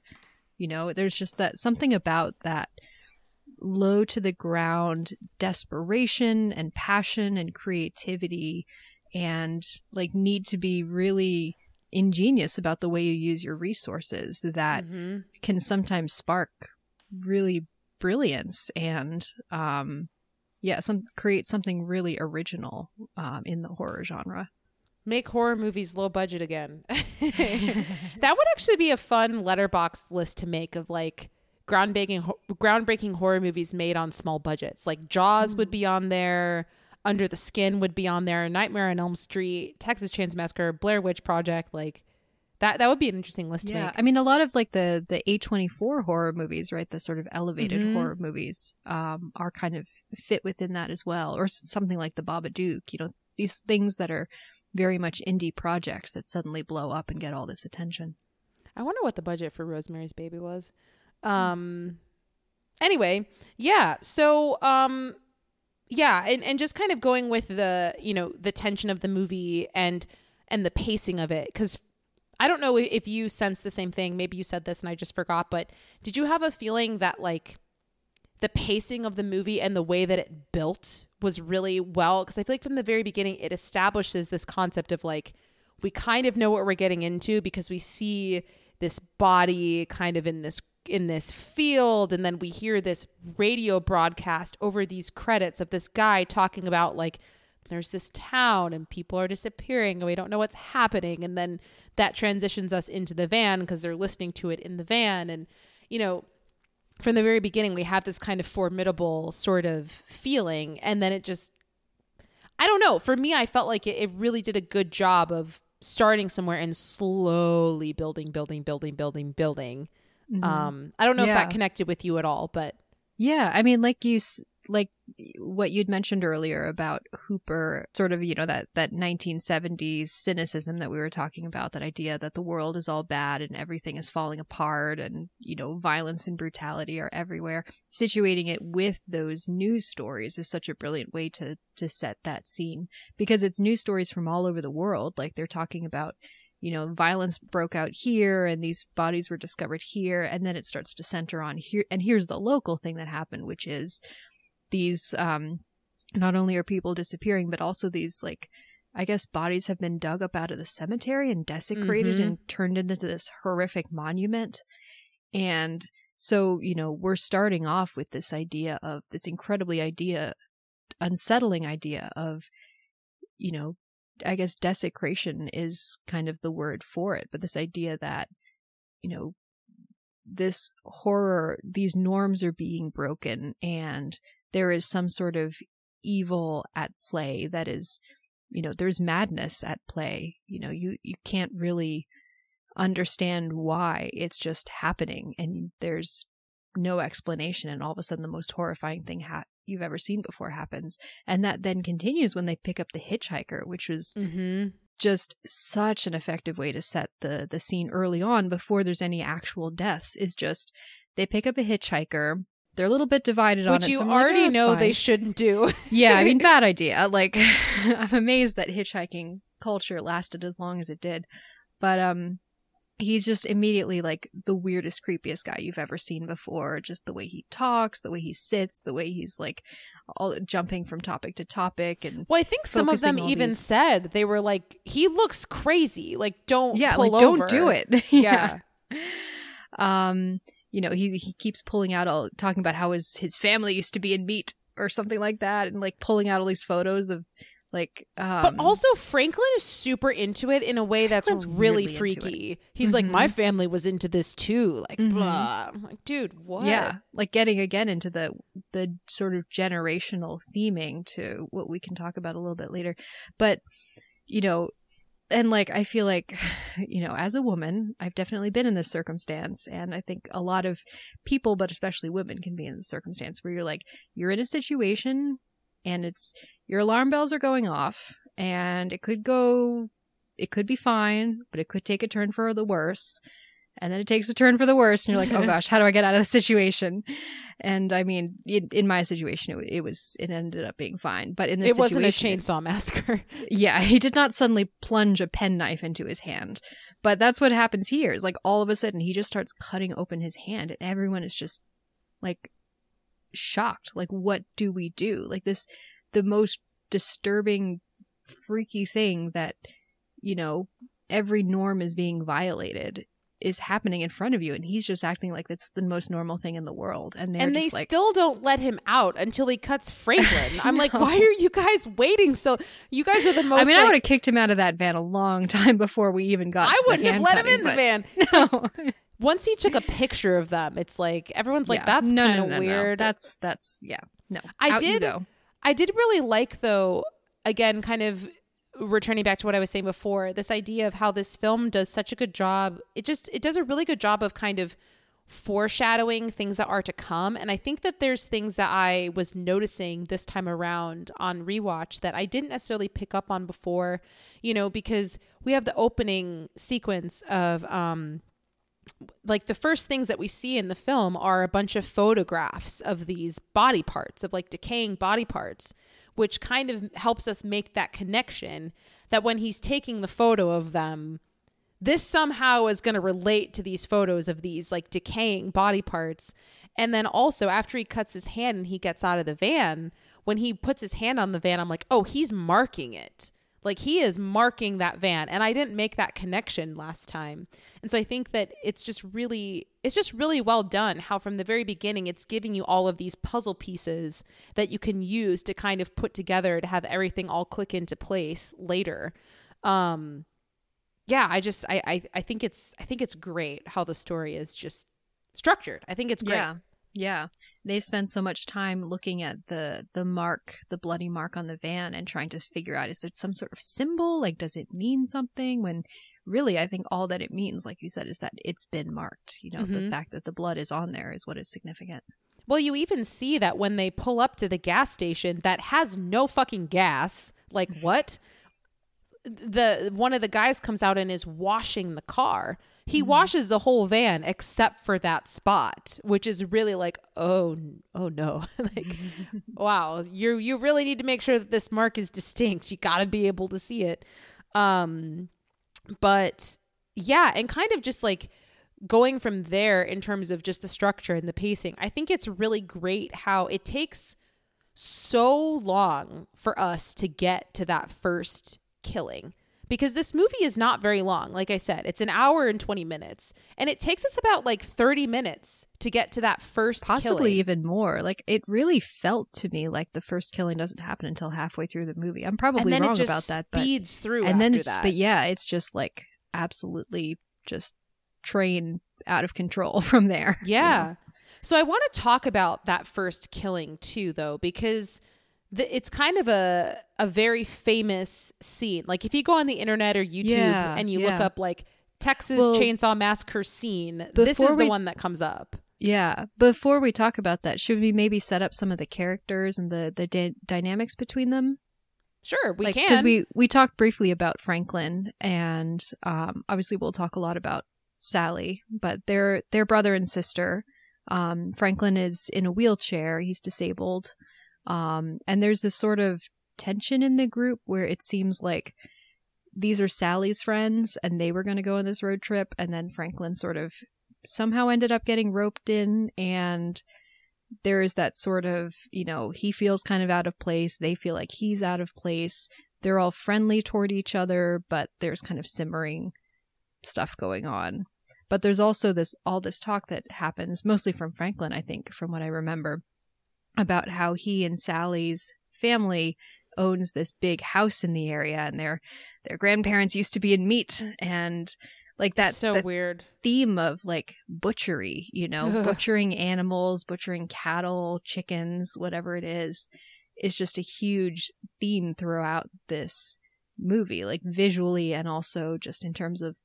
You know, there's just that something about that low to the ground desperation and passion and creativity and like need to be really ingenious about the way you use your resources that mm-hmm. can sometimes spark really brilliance and um yeah some create something really original um in the horror genre. Make horror movies low budget again. That would actually be a fun Letterboxd list to make of like groundbreaking groundbreaking horror movies made on small budgets. Like Jaws would be on there, Under the Skin would be on there, Nightmare on Elm Street, Texas Chainsaw Massacre, Blair Witch Project. Like that that would be an interesting list yeah. to make. I mean, a lot of like the the A twenty-four horror movies, right? The sort of elevated mm-hmm. horror movies um, are kind of fit within that as well. Or something like The Babadook, you know, these things that are very much indie projects that suddenly blow up and get all this attention. I wonder what the budget for Rosemary's Baby was. Um, anyway, yeah. So, um, yeah. And, and just kind of going with the, you know, the tension of the movie and, and the pacing of it. Cause I don't know if you sense the same thing. Maybe you said this and I just forgot, but did you have a feeling that like the pacing of the movie and the way that it built was really well, because I feel like from the very beginning it establishes this concept of like we kind of know what we're getting into because we see this body kind of in this in this field and then we hear this radio broadcast over these credits of this guy talking about like there's this town and people are disappearing and we don't know what's happening, and then that transitions us into the van because they're listening to it in the van. And you know, from the very beginning, we have this kind of formidable sort of feeling. And then it just, I don't know. For me, I felt like it, it really did a good job of starting somewhere and slowly building, building, building, building, building. Mm-hmm. Um, I don't know yeah. if that connected with you at all, but. Yeah. I mean, like you, like what you'd mentioned earlier about Hooper, sort of, you know, that, that nineteen seventies cynicism that we were talking about, that idea that the world is all bad and everything is falling apart and, you know, violence and brutality are everywhere. Situating it with those news stories is such a brilliant way to, to set that scene, because it's news stories from all over the world. Like they're talking about, you know, violence broke out here and these bodies were discovered here. And then it starts to center on here. And here's the local thing that happened, which is these um not only are people disappearing, but also these like I guess bodies have been dug up out of the cemetery and desecrated mm-hmm. and turned into this horrific monument. And so, you know, we're starting off with this idea of this incredibly idea unsettling idea of, you know, I guess desecration is kind of the word for it, but this idea that, you know, this horror, these norms are being broken and there is some sort of evil at play that is, you know, there's madness at play. You know, you, you can't really understand why, it's just happening and there's no explanation. And all of a sudden the most horrifying thing ha- you've ever seen before happens. And that then continues when they pick up the hitchhiker, which was mm-hmm. just such an effective way to set the, the scene early on before there's any actual deaths, is just they pick up a hitchhiker. they're a little bit divided on it. Which you already know they shouldn't do. Yeah, I mean, bad idea. Like, I'm amazed that hitchhiking culture lasted as long as it did. But um, he's just immediately like the weirdest, creepiest guy you've ever seen before. Just the way he talks, the way he sits, the way he's like all jumping from topic to topic. And well, I think some of them even these... said they were like, "He looks crazy. Like, don't yeah, pull like, over. Don't do it." Yeah. yeah. Um. You know, he he keeps pulling out all talking about how his, his family used to be in meat or something like that, and like pulling out all these photos of like. Um, but also, Franklin is super into it in a way that's Franklin's really freaky. He's mm-hmm. like, my family was into this too. Like, mm-hmm. blah. I'm like, dude, what? Yeah, like getting again into the the sort of generational theming to what we can talk about a little bit later, but you know. And like, I feel like, you know, as a woman, I've definitely been in this circumstance. And I think a lot of people, but especially women, can be in this circumstance where you're like, you're in a situation and it's your alarm bells are going off and it could go, it could be fine, but it could take a turn for the worse. And then it takes a turn for the worse. And you're like, oh, gosh, how do I get out of the situation? And I mean, it, in my situation, it, it was it ended up being fine. But in this it situation, wasn't a chainsaw massacre. Yeah, he did not suddenly plunge a penknife into his hand. But that's what happens here is like all of a sudden he just starts cutting open his hand and everyone is just like shocked. Like, what do we do? Like this, the most disturbing, freaky thing that, you know, every norm is being violated is happening in front of you, and he's just acting like that's the most normal thing in the world. And, and they just like, still don't let him out until he cuts Franklin. I'm no. like, why are you guys waiting? So you guys are the most. I mean, like, I would have kicked him out of that van a long time before we even got. I wouldn't have let him in the van. No. Like, once he took a picture of them, it's like everyone's like, yeah. that's no, kind of no, no, weird. No. That's that's yeah. No, I out did. I did really like though. Again, kind of. Returning back to what I was saying before, this idea of how this film does such a good job. It just, it does a really good job of kind of foreshadowing things that are to come. And I think that there's things that I was noticing this time around on rewatch that I didn't necessarily pick up on before, you know, because we have the opening sequence of, um, like the first things that we see in the film are a bunch of photographs of these body parts, of like decaying body parts, which kind of helps us make that connection that when he's taking the photo of them, this somehow is going to relate to these photos of these like decaying body parts. And then also after he cuts his hand and he gets out of the van, when he puts his hand on the van, I'm like, oh, he's marking it. Like he is marking that van. And I didn't make that connection last time. And so I think that it's just really, it's just really well done how from the very beginning, it's giving you all of these puzzle pieces that you can use to kind of put together to have everything all click into place later. Um, yeah, I just, I, I, I think it's, I think it's great how the story is just structured. I think it's great. Yeah. Yeah. They spend so much time looking at the, the mark, the bloody mark on the van and trying to figure out, is it some sort of symbol? Like, does it mean something? When really, I think all that it means, like you said, is that it's been marked. You know, mm-hmm. the fact that the blood is on there is what is significant. Well, you even see that when they pull up to the gas station that has no fucking gas. Like, what? The one of the guys comes out and is washing the car. He mm-hmm. washes the whole van except for that spot, which is really like, oh, oh no. Like, wow, you you really need to make sure that this mark is distinct. You got to be able to see it. Um, but yeah, and kind of just like going from there in terms of just the structure and the pacing, I think it's really great how it takes so long for us to get to that first killing. Because this movie is not very long. Like I said, it's an hour and twenty minutes. And it takes us about like thirty minutes to get to that first killing. Possibly even more. Like it really felt to me like the first killing doesn't happen until halfway through the movie. I'm probably wrong about that. And then it just speeds through after that. But yeah, it's just like absolutely just train out of control from there. Yeah. You know? So I want to talk about that first killing too, though, because... it's kind of a a very famous scene. Like if you go on the internet or YouTube yeah, and you yeah. look up like Texas well, Chainsaw Massacre scene, this is we, the one that comes up. Yeah. Before we talk about that, should we maybe set up some of the characters and the, the da- dynamics between them? Sure, we like, can. Because we, we talked briefly about Franklin and um, obviously we'll talk a lot about Sally, but they're, they're brother and sister. Um, Franklin is in a wheelchair. He's disabled. Um, and there's this sort of tension in the group where it seems like these are Sally's friends and they were going to go on this road trip. And then Franklin sort of somehow ended up getting roped in, and there is that sort of, you know, he feels kind of out of place. They feel like he's out of place. They're all friendly toward each other, but there's kind of simmering stuff going on. But there's also this, all this talk that happens mostly from Franklin, I think, from what I remember, about how he and Sally's family owns this big house in the area, and their their grandparents used to be in meat, and like that, so that weird theme of like butchery, you know, butchering animals, butchering cattle, chickens, whatever it is, is just a huge theme throughout this movie, like visually and also just in terms of,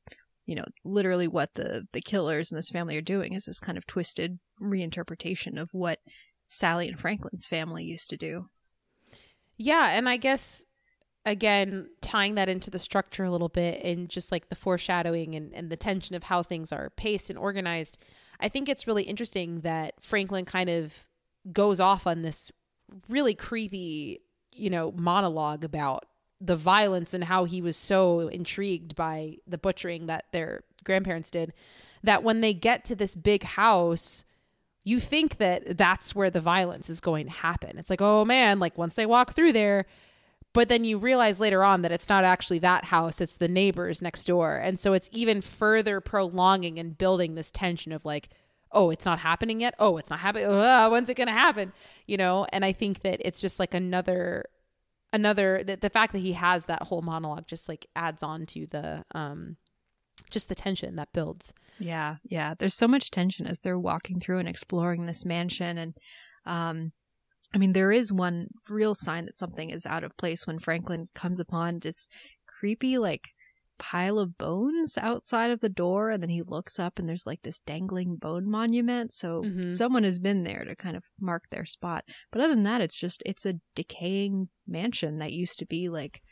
you know, literally what the the killers and this family are doing is this kind of twisted reinterpretation of what Sally and Franklin's family used to do. Yeah, and I guess, again, tying that into the structure a little bit and just like the foreshadowing and, and the tension of how things are paced and organized, I think it's really interesting that Franklin kind of goes off on this really creepy, you know, monologue about the violence and how he was so intrigued by the butchering that their grandparents did, that when they get to this big house, you think that that's where the violence is going to happen. It's like, oh man, like once they walk through there, but then you realize later on that it's not actually that house, it's the neighbors next door. And so it's even further prolonging and building this tension of like, oh, it's not happening yet. Oh, it's not happening. Uh, when's it going to happen? You know? And I think that it's just like another, another, the, the fact that he has that whole monologue just like adds on to the, um, just the tension that builds. Yeah. Yeah. There's so much tension as they're walking through and exploring this mansion. And, um, I mean, there is one real sign that something is out of place when Franklin comes upon this creepy, like, pile of bones outside of the door. And then he looks up and there's like this dangling bone monument. So mm-hmm. someone has been there to kind of mark their spot. But other than that, it's just, it's a decaying mansion that used to be like,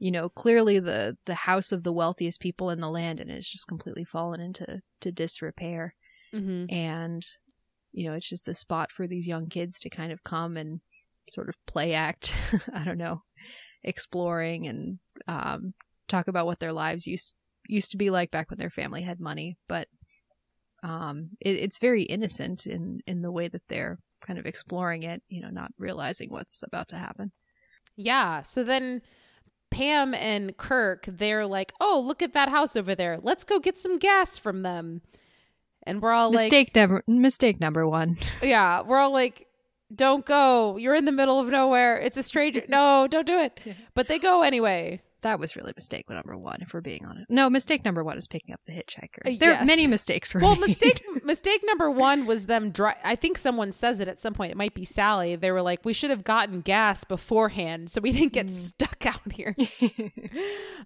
you know, clearly the, the house of the wealthiest people in the land, and it's just completely fallen into to disrepair. Mm-hmm. And, you know, it's just a spot for these young kids to kind of come and sort of play act, I don't know, exploring and um, talk about what their lives used, used to be like back when their family had money. But um, it, it's very innocent in, in the way that they're kind of exploring it, you know, not realizing what's about to happen. Yeah. So then Pam and Kirk, they're like, oh, look at that house over there. Let's go get some gas from them. And we're all mistake like... Never, mistake number one. Yeah. We're all like, don't go. You're in the middle of nowhere. It's a stranger. No, don't do it. Yeah. But they go anyway. That was really mistake number one, if we're being honest. No, mistake number one is picking up the hitchhiker. Uh, there yes. are many mistakes for well, me. Well, mistake mistake number one was them dri- I think someone says it at some point. It might be Sally. They were like, we should have gotten gas beforehand so we didn't get mm. stuck out here.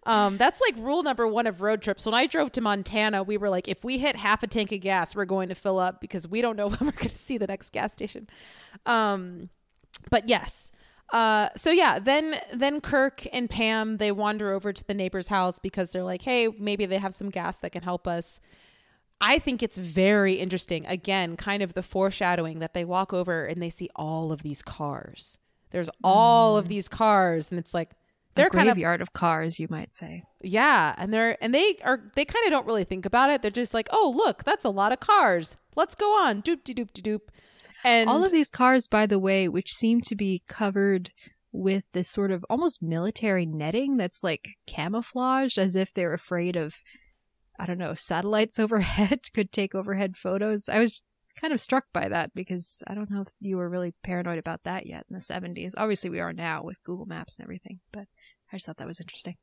um, that's like rule number one of road trips. When I drove to Montana, we were like, if we hit half a tank of gas, we're going to fill up because we don't know when we're going to see the next gas station. Um, but yes. Uh, so yeah, then, then Kirk and Pam, they wander over to the neighbor's house because they're like, hey, maybe they have some gas that can help us. I think it's very interesting. Again, kind of the foreshadowing that they walk over and they see all of these cars. There's all mm. of these cars, and it's like, they're a graveyard kind of, of cars, you might say. Yeah. And they're, and they are, they kind of don't really think about it. They're just like, oh, look, that's a lot of cars. Let's go on. Doop, de doop, de doop. And all of these cars, by the way, which seem to be covered with this sort of almost military netting that's like camouflaged as if they're afraid of, I don't know, satellites overhead could take overhead photos. I was kind of struck by that because I don't know if you were really paranoid about that yet in the seventies. Obviously, we are now with Google Maps and everything, but I just thought that was interesting.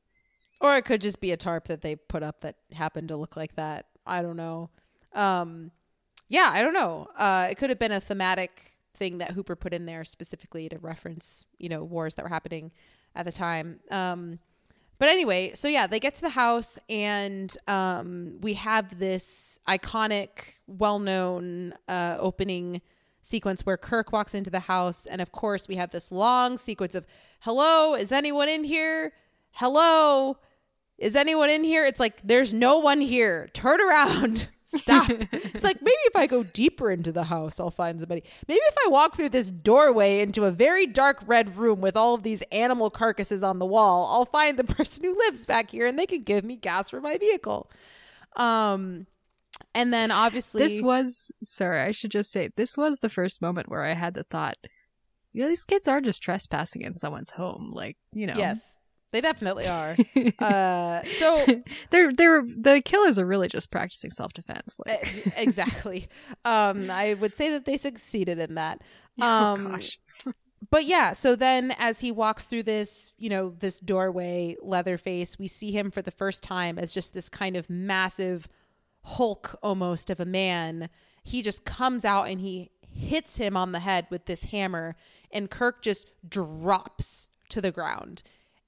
Or it could just be a tarp that they put up that happened to look like that. I don't know. Um Yeah, I don't know. Uh, it could have been a thematic thing that Hooper put in there specifically to reference, you know, wars that were happening at the time. Um, but anyway, so yeah, they get to the house, and um, we have this iconic, well-known uh, opening sequence where Kirk walks into the house. And of course, we have this long sequence of, hello, is anyone in here? Hello, is anyone in here? It's like, there's no one here. Turn around. Stop. It's like, maybe if I go deeper into the house, I'll find somebody. Maybe if I walk through this doorway into a very dark red room with all of these animal carcasses on the wall, I'll find the person who lives back here and they can give me gas for my vehicle. Um, and then obviously this was, sorry, I should just say this was the first moment where I had the thought, you know, these kids are just trespassing in someone's home. Like, you know, yes. They definitely are. Uh, so they're they're the killers are really just practicing self-defense. Like. Exactly. Um, I would say that they succeeded in that. Um, oh, gosh. But yeah, so then as he walks through this, you know, this doorway, Leatherface, we see him for the first time as just this kind of massive Hulk almost of a man. He just comes out and he hits him on the head with this hammer, and Kirk just drops to the ground.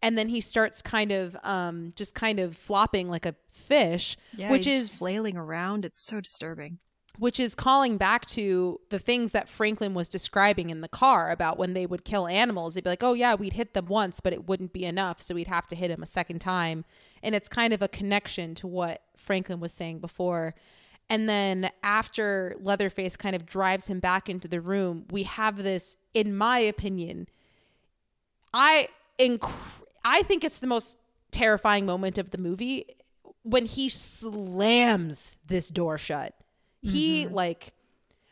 And then he starts kind of um, just kind of flopping like a fish, yeah, which he's is flailing around. It's so disturbing, which is calling back to the things that Franklin was describing in the car about when they would kill animals. They'd be like, oh, yeah, we'd hit them once, but it wouldn't be enough. So we'd have to hit him a second time. And it's kind of a connection to what Franklin was saying before. And then after Leatherface kind of drives him back into the room, we have this, in my opinion, I incredible. I think it's the most terrifying moment of the movie when he slams this door shut. Mm-hmm. He, like,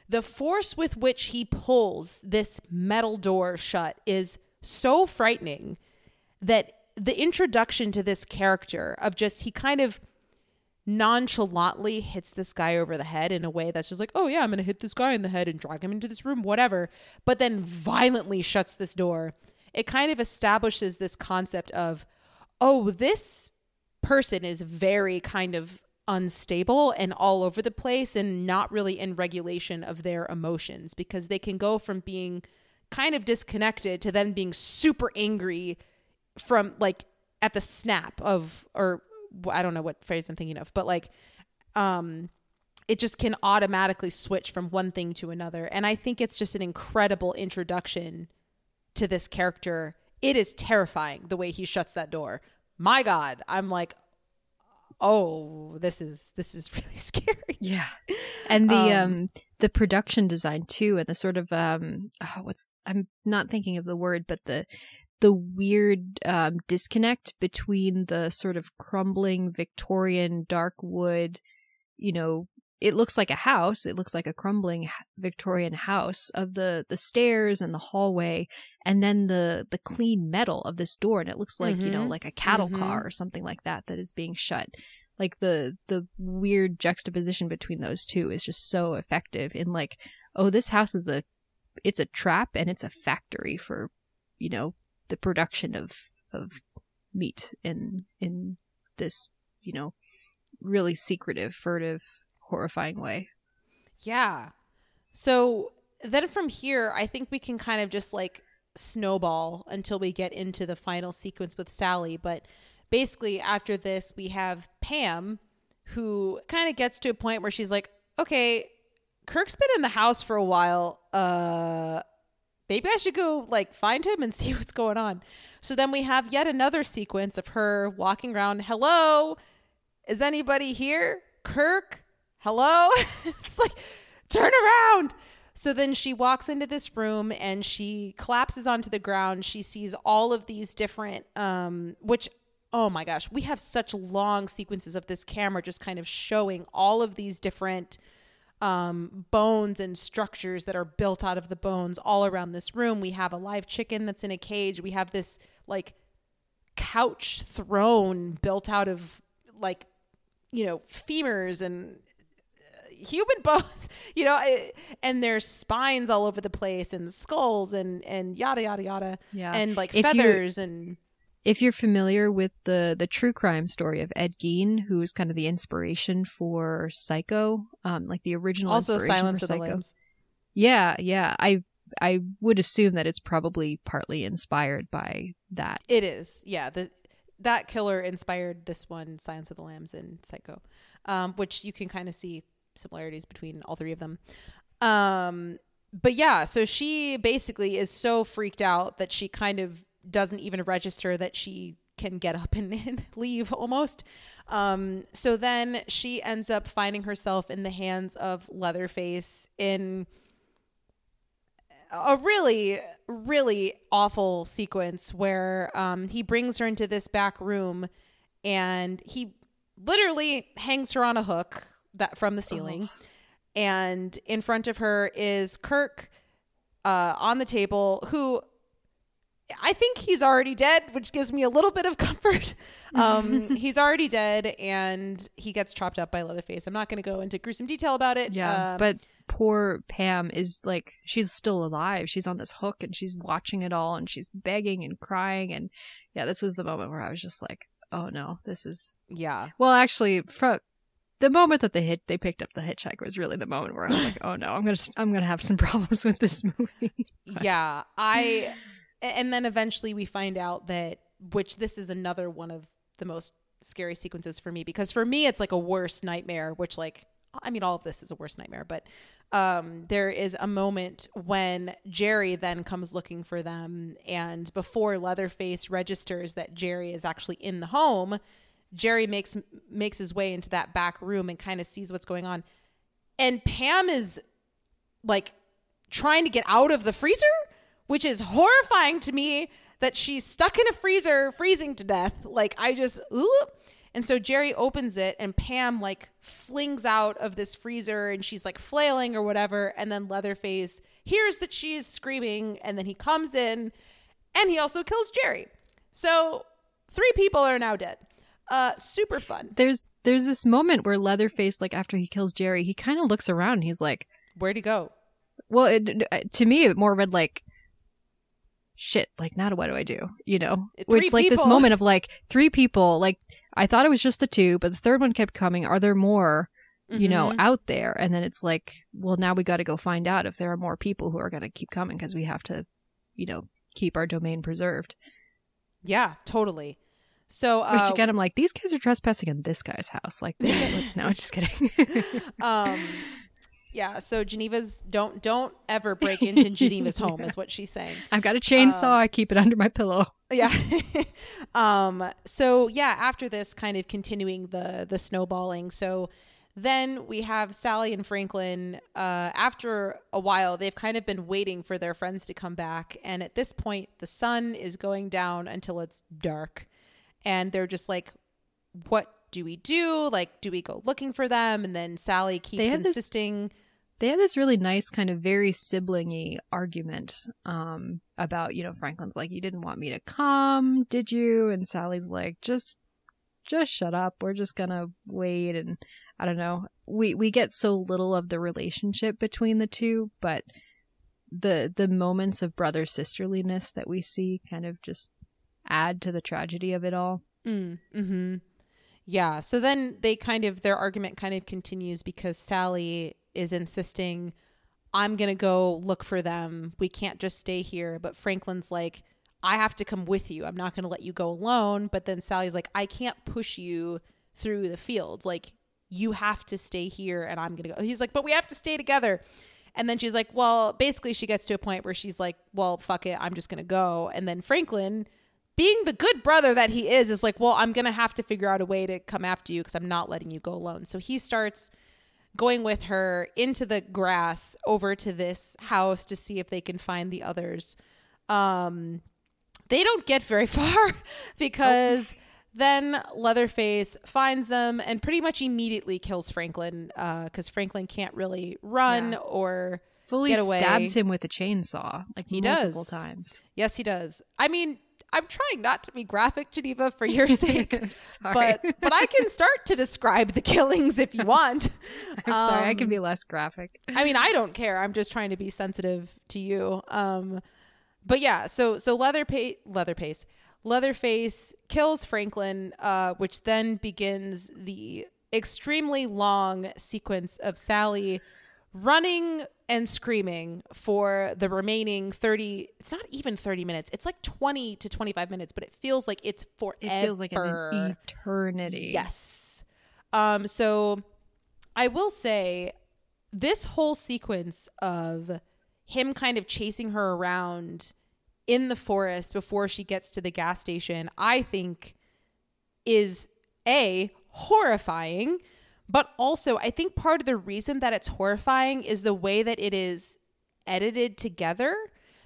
the force with which he pulls this metal door shut is so frightening that the introduction to this character of just, he kind of nonchalantly hits this guy over the head in a way that's just like, oh yeah, I'm going to hit this guy in the head and drag him into this room, whatever. But then violently shuts this door. It kind of establishes this concept of, oh, this person is very kind of unstable and all over the place and not really in regulation of their emotions, because they can go from being kind of disconnected to then being super angry from like at the snap of, or I don't know what phrase I'm thinking of, but like, um, it just can automatically switch from one thing to another. And I think it's just an incredible introduction to this character. It is terrifying the way he shuts that door. My God, I'm like, oh, this is this is really scary. Yeah, and the um, um the production design too, and the sort of um oh, what's I'm not thinking of the word, but the the weird um disconnect between the sort of crumbling Victorian dark wood, you know. It looks like a house. It looks like a crumbling Victorian house of the, the stairs and the hallway, and then the, the clean metal of this door. And it looks like, mm-hmm. you know, like a cattle mm-hmm. car or something like that that is being shut. Like the the weird juxtaposition between those two is just so effective in like, oh, this house is a, it's a trap and it's a factory for, you know, the production of, of meat in, in this, you know, really secretive, furtive, horrifying way. Yeah. So then from here, I think we can kind of just like snowball until we get into the final sequence with Sally. But basically after this, we have Pam, who kind of gets to a point where she's like, okay, Kirk's been in the house for a while. Uh, maybe I should go like find him and see what's going on. So then we have yet another sequence of her walking around. Hello, is anybody here? Kirk? Hello? It's like, turn around. So then she walks into this room and she collapses onto the ground. She sees all of these different, um, which, oh my gosh, we have such long sequences of this camera just kind of showing all of these different um, bones and structures that are built out of the bones all around this room. We have a live chicken that's in a cage. We have this like couch throne built out of like, you know, femurs and human bones, you know, and there's spines all over the place and skulls and, and yada, yada, yada. Yeah. And like if feathers and. If you're familiar with the, the true crime story of Ed Gein, who is kind of the inspiration for Psycho, um, like the original. Also Silence of the Lambs. Yeah. Yeah. I, I would assume that it's probably partly inspired by that. It is. Yeah. The, that killer inspired this one, Silence of the Lambs and Psycho, um, which you can kind of see similarities between all three of them. Um, but yeah, so she basically is so freaked out that she kind of doesn't even register that she can get up and, and leave almost. Um, so then she ends up finding herself in the hands of Leatherface in a really, really awful sequence where um, he brings her into this back room and he literally hangs her on a hook that from the ceiling. Oh. And in front of her is Kirk uh, on the table, who I think he's already dead, which gives me a little bit of comfort. Um, he's already dead and he gets chopped up by Leatherface. I'm not going to go into gruesome detail about it. Yeah, um, but poor Pam is like, she's still alive. She's on this hook and she's watching it all and she's begging and crying. And yeah, this was the moment where I was just like, oh no, this is... Yeah. Well, actually, from... The moment that they hit, they picked up the hitchhiker was really the moment where I was like, "Oh no, I'm gonna, I'm gonna have some problems with this movie." Yeah, I, and then eventually we find out that, which this is another one of the most scary sequences for me, because for me it's like a worst nightmare. Which, like, I mean, all of this is a worst nightmare, but um, there is a moment when Jerry then comes looking for them, and before Leatherface registers that Jerry is actually in the home, Jerry makes makes his way into that back room and kind of sees what's going on. And Pam is like trying to get out of the freezer, which is horrifying to me that she's stuck in a freezer freezing to death. Like, I just, ooh. And so Jerry opens it and Pam like flings out of this freezer and she's like flailing or whatever. And then Leatherface hears that she's screaming and then he comes in and he also kills Jerry. So three people are now dead. Uh, super fun. There's there's this moment where Leatherface, like after he kills Jerry, he kind of looks around and he's like, "Where'd he go?" Well, it, to me, it more read like, "Shit!" Like, now what do I do? You know, it's like this moment of like three people. Like, I thought it was just the two, but the third one kept coming. Are there more? Mm-hmm. You know, out there? And then it's like, well, now we got to go find out if there are more people who are going to keep coming because we have to, you know, keep our domain preserved. Yeah, totally. So, uh, which again, I'm like, these guys are trespassing in this guy's house. Like, like no, I'm just kidding. um, yeah. So Geneva's don't don't ever break into Geneva's home yeah. is what she's saying. I've got a chainsaw. Um, I keep it under my pillow. Yeah. um. So yeah. After this, kind of continuing the the snowballing. So then we have Sally and Franklin. Uh, after a while, they've kind of been waiting for their friends to come back, and at this point, the sun is going down until it's dark. And they're just like, what do we do? Like, do we go looking for them? And then Sally keeps insisting. This, they have this really nice kind of very sibling-y argument um, about, you know, Franklin's like, you didn't want me to come, did you? And Sally's like, just just shut up. We're just going to wait. And I don't know. We, we get so little of the relationship between the two, but the the moments of brother-sisterliness that we see kind of just add to the tragedy of it all. Mm, mm-hmm. Yeah. So then they kind of, their argument kind of continues because Sally is insisting, I'm going to go look for them. We can't just stay here. But Franklin's like, I have to come with you. I'm not going to let you go alone. But then Sally's like, I can't push you through the fields. Like, you have to stay here and I'm going to go. He's like, but we have to stay together. And then she's like, well, basically she gets to a point where she's like, well, fuck it. I'm just going to go. And then Franklin, being the good brother that he is, is like, well, I'm going to have to figure out a way to come after you because I'm not letting you go alone. So he starts going with her into the grass over to this house to see if they can find the others. Um, they don't get very far because oh. then Leatherface finds them and pretty much immediately kills Franklin because uh, Franklin can't really run yeah. or fully get away. Stabs him with a chainsaw like he multiple does. times. Yes, he does. I mean, I'm trying not to be graphic, Geneva, for your sake, but but I can start to describe the killings if you want. I'm um, sorry, I can be less graphic. I mean, I don't care. I'm just trying to be sensitive to you. Um, but yeah, so so Leatherpa- Leatherface, Leatherface kills Franklin, uh, which then begins the extremely long sequence of Sally running and screaming for the remaining thirty, it's not even thirty minutes, it's like twenty to twenty-five minutes, but it feels like it's forever. It feels like an eternity. Yes. Um, so I will say this whole sequence of him kind of chasing her around in the forest before she gets to the gas station, I think is A, horrifying, but also I think part of the reason that it's horrifying is the way that it is edited together,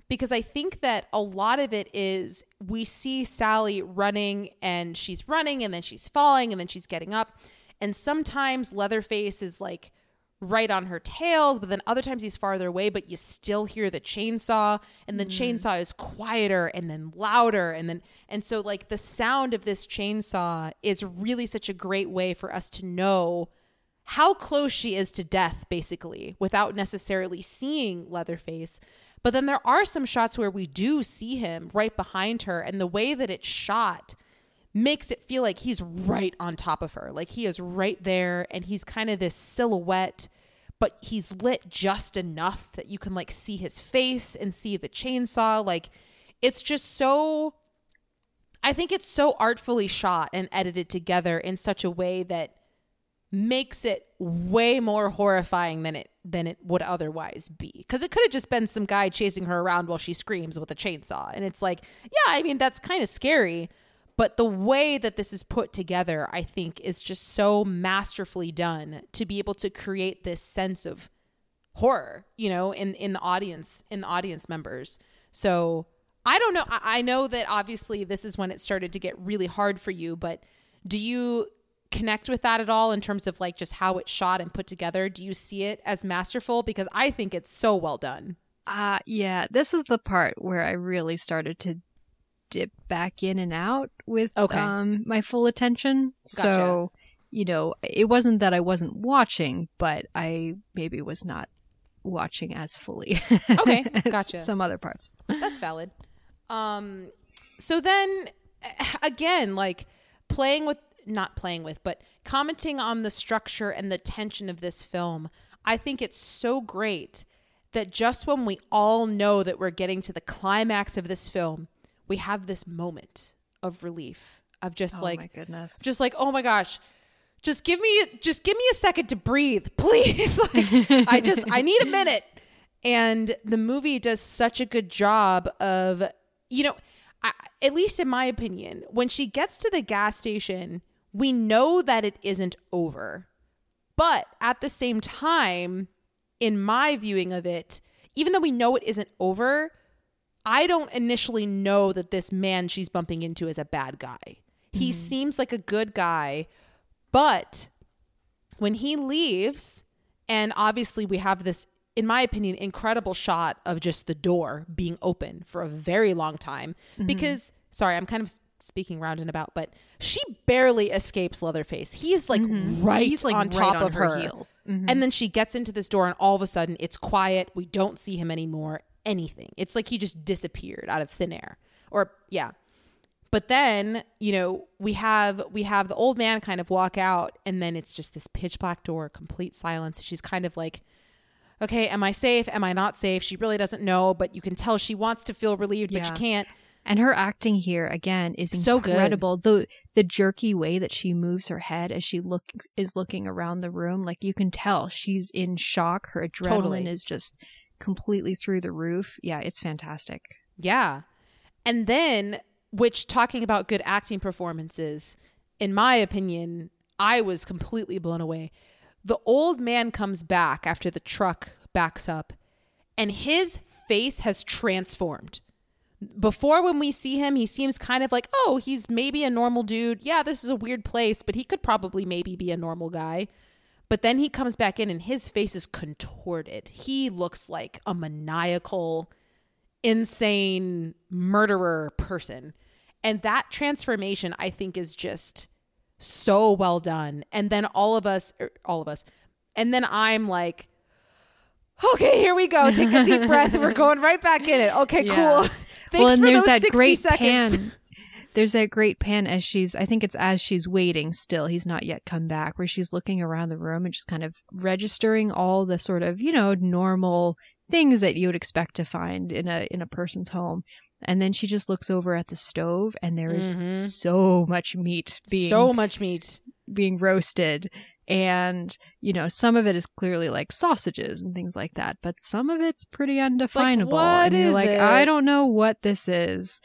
because I think that a lot of it is we see Sally running and she's running and then she's falling and then she's getting up. And sometimes Leatherface is like right on her tails, but then other times he's farther away, but you still hear the chainsaw, and the mm. chainsaw is quieter and then louder. And then, and so like the sound of this chainsaw is really such a great way for us to know how close she is to death, basically, without necessarily seeing Leatherface. But then there are some shots where we do see him right behind her, and the way that it's shot makes it feel like he's right on top of her. Like he is right there, and he's kind of this silhouette, but he's lit just enough that you can like see his face and see the chainsaw. Like it's just so, I think it's so artfully shot and edited together in such a way that makes it way more horrifying than it than it would otherwise be, because it could have just been some guy chasing her around while she screams with a chainsaw, and it's like, yeah, I mean, that's kind of scary, but the way that this is put together, I think, is just so masterfully done to be able to create this sense of horror, you know, in in the audience in the audience members. So I don't know, I, I know that obviously this is when it started to get really hard for you, but do you connect with that at all in terms of like just how it's shot and put together? Do you see it as masterful? Because I think it's so well done. Uh, yeah, this is the part where I really started to dip back in and out with okay. um, my full attention. Gotcha. So, you know, it wasn't that I wasn't watching, but I maybe was not watching as fully. Okay, as gotcha. Some other parts. That's valid. Um, so then again, like playing with not playing with, but commenting on the structure and the tension of this film, I think it's so great that just when we all know that we're getting to the climax of this film, we have this moment of relief of just oh like, my goodness. just like, oh my gosh, just give me, just give me a second to breathe, please. Like, I just, I need a minute. And the movie does such a good job of, you know, I, at least in my opinion, when she gets to the gas station, we know that it isn't over. But at the same time, in my viewing of it, even though we know it isn't over, I don't initially know that this man she's bumping into is a bad guy. He mm-hmm. seems like a good guy, but when he leaves, and obviously we have this, in my opinion, incredible shot of just the door being open for a very long time because, mm-hmm. sorry, I'm kind of speaking round and about, but she barely escapes Leatherface. He's like mm-hmm. right He's like on right top on of her. her. Heels. Mm-hmm. And then she gets into this door and all of a sudden it's quiet. We don't see him anymore, anything. It's like he just disappeared out of thin air or yeah. But then, you know, we have, we have the old man kind of walk out, and then it's just this pitch black door, complete silence. She's kind of like, okay, am I safe? Am I not safe? She really doesn't know, but you can tell she wants to feel relieved, yeah. but she can't. And her acting here, again, is so incredible. Good. The the jerky way that she moves her head as she look, is looking around the room, like you can tell she's in shock. Her adrenaline totally. is just completely through the roof. Yeah, it's fantastic. Yeah. And then, which talking about good acting performances, in my opinion, I was completely blown away. The old man comes back after the truck backs up, and his face has transformed. Before, when we see him, he seems kind of like, oh, he's maybe a normal dude. Yeah, this is a weird place, but he could probably maybe be a normal guy. But then he comes back in and his face is contorted. He looks like a maniacal, insane murderer person. And that transformation, I think, is just so well done. And then all of us, all of us, and then I'm like, okay, here we go. Take a deep breath. We're going right back in it. Okay, yeah. Cool. Thanks well, for those that sixty great seconds. Pan. There's that great pan as she's, I think it's as she's waiting still. He's not yet come back, where she's looking around the room and just kind of registering all the sort of, you know, normal things that you would expect to find in a in a person's home. And then she just looks over at the stove, and there is mm-hmm. so much meat being so much meat being roasted, And, you know, some of it is clearly like sausages and things like that, but some of it's pretty undefinable. Like, what and you're is like, it? I don't know what this is.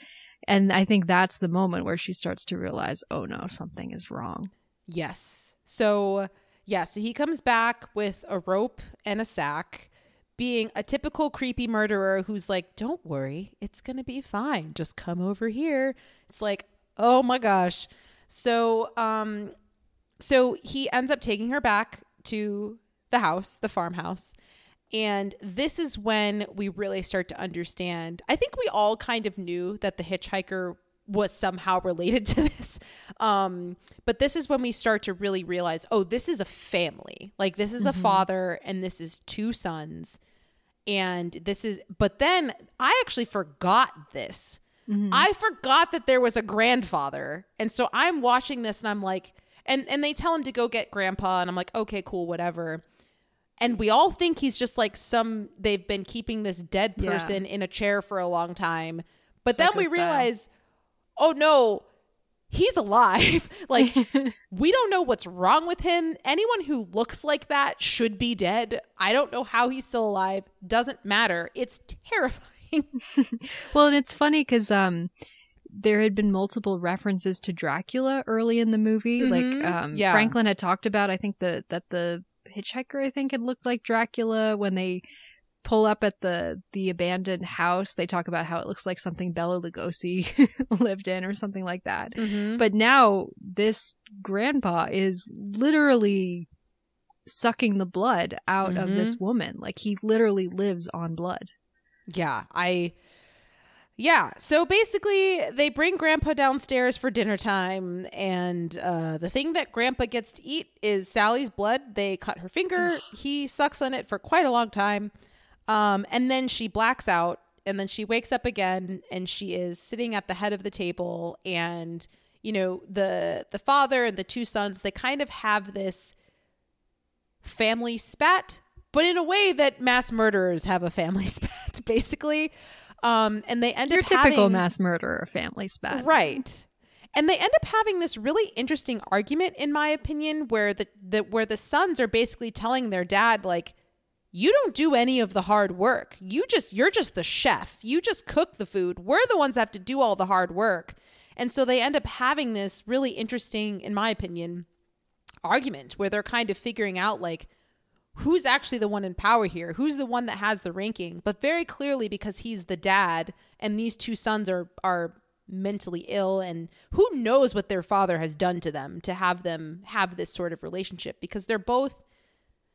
And I think that's the moment where she starts to realize, oh no, something is wrong. Yes. So, yeah, so he comes back with a rope and a sack, being a typical creepy murderer who's like, don't worry, it's going to be fine. Just come over here. It's like, oh my gosh. So, um, so he ends up taking her back to the house, the farmhouse. And this is when we really start to understand. I think we all kind of knew that the hitchhiker was somehow related to this. Um, but this is when we start to really realize, oh, this is a family. Like, this is mm-hmm. a father and this is two sons. And this is, but then I actually forgot this. Mm-hmm. I forgot that there was a grandfather. And so I'm watching this and I'm like, and, and they tell him to go get grandpa. And I'm like, okay, cool, whatever. And we all think he's just like some, they've been keeping this dead person yeah. in a chair for a long time. But Psycho then we style. realize, oh no, he's alive. Like, we don't know what's wrong with him. Anyone who looks like that should be dead. I don't know how he's still alive. Doesn't matter. It's terrifying. Well, and it's funny because um, there had been multiple references to Dracula early in the movie. Mm-hmm. Like um, yeah. Franklin had talked about, I think the, that the hitchhiker, I think, had looked like Dracula when they pull up at the the abandoned house. They talk about how it looks like something Bela Lugosi lived in or something like that. Mm-hmm. But now this grandpa is literally sucking the blood out mm-hmm. of this woman. Like, he literally lives on blood. Yeah, I... Yeah, so basically they bring Grandpa downstairs for dinner time, and uh, the thing that Grandpa gets to eat is Sally's blood. They cut her finger. He sucks on it for quite a long time, um, and then she blacks out, and then she wakes up again, and she is sitting at the head of the table, and, you know, the the father and the two sons, they kind of have this family spat, but in a way that mass murderers have a family spat, basically. Um, and they end Your up typical having typical mass murderer family spat. Right. And they end up having this really interesting argument, in my opinion, where the, the where the sons are basically telling their dad, like, you don't do any of the hard work. You just you're just the chef. You just cook the food. We're the ones that have to do all the hard work. And so they end up having this really interesting, in my opinion, argument where they're kind of figuring out, like, who's actually the one in power here? Who's the one that has the ranking? But very clearly, because he's the dad and these two sons are are mentally ill, and who knows what their father has done to them to have them have this sort of relationship, because they're both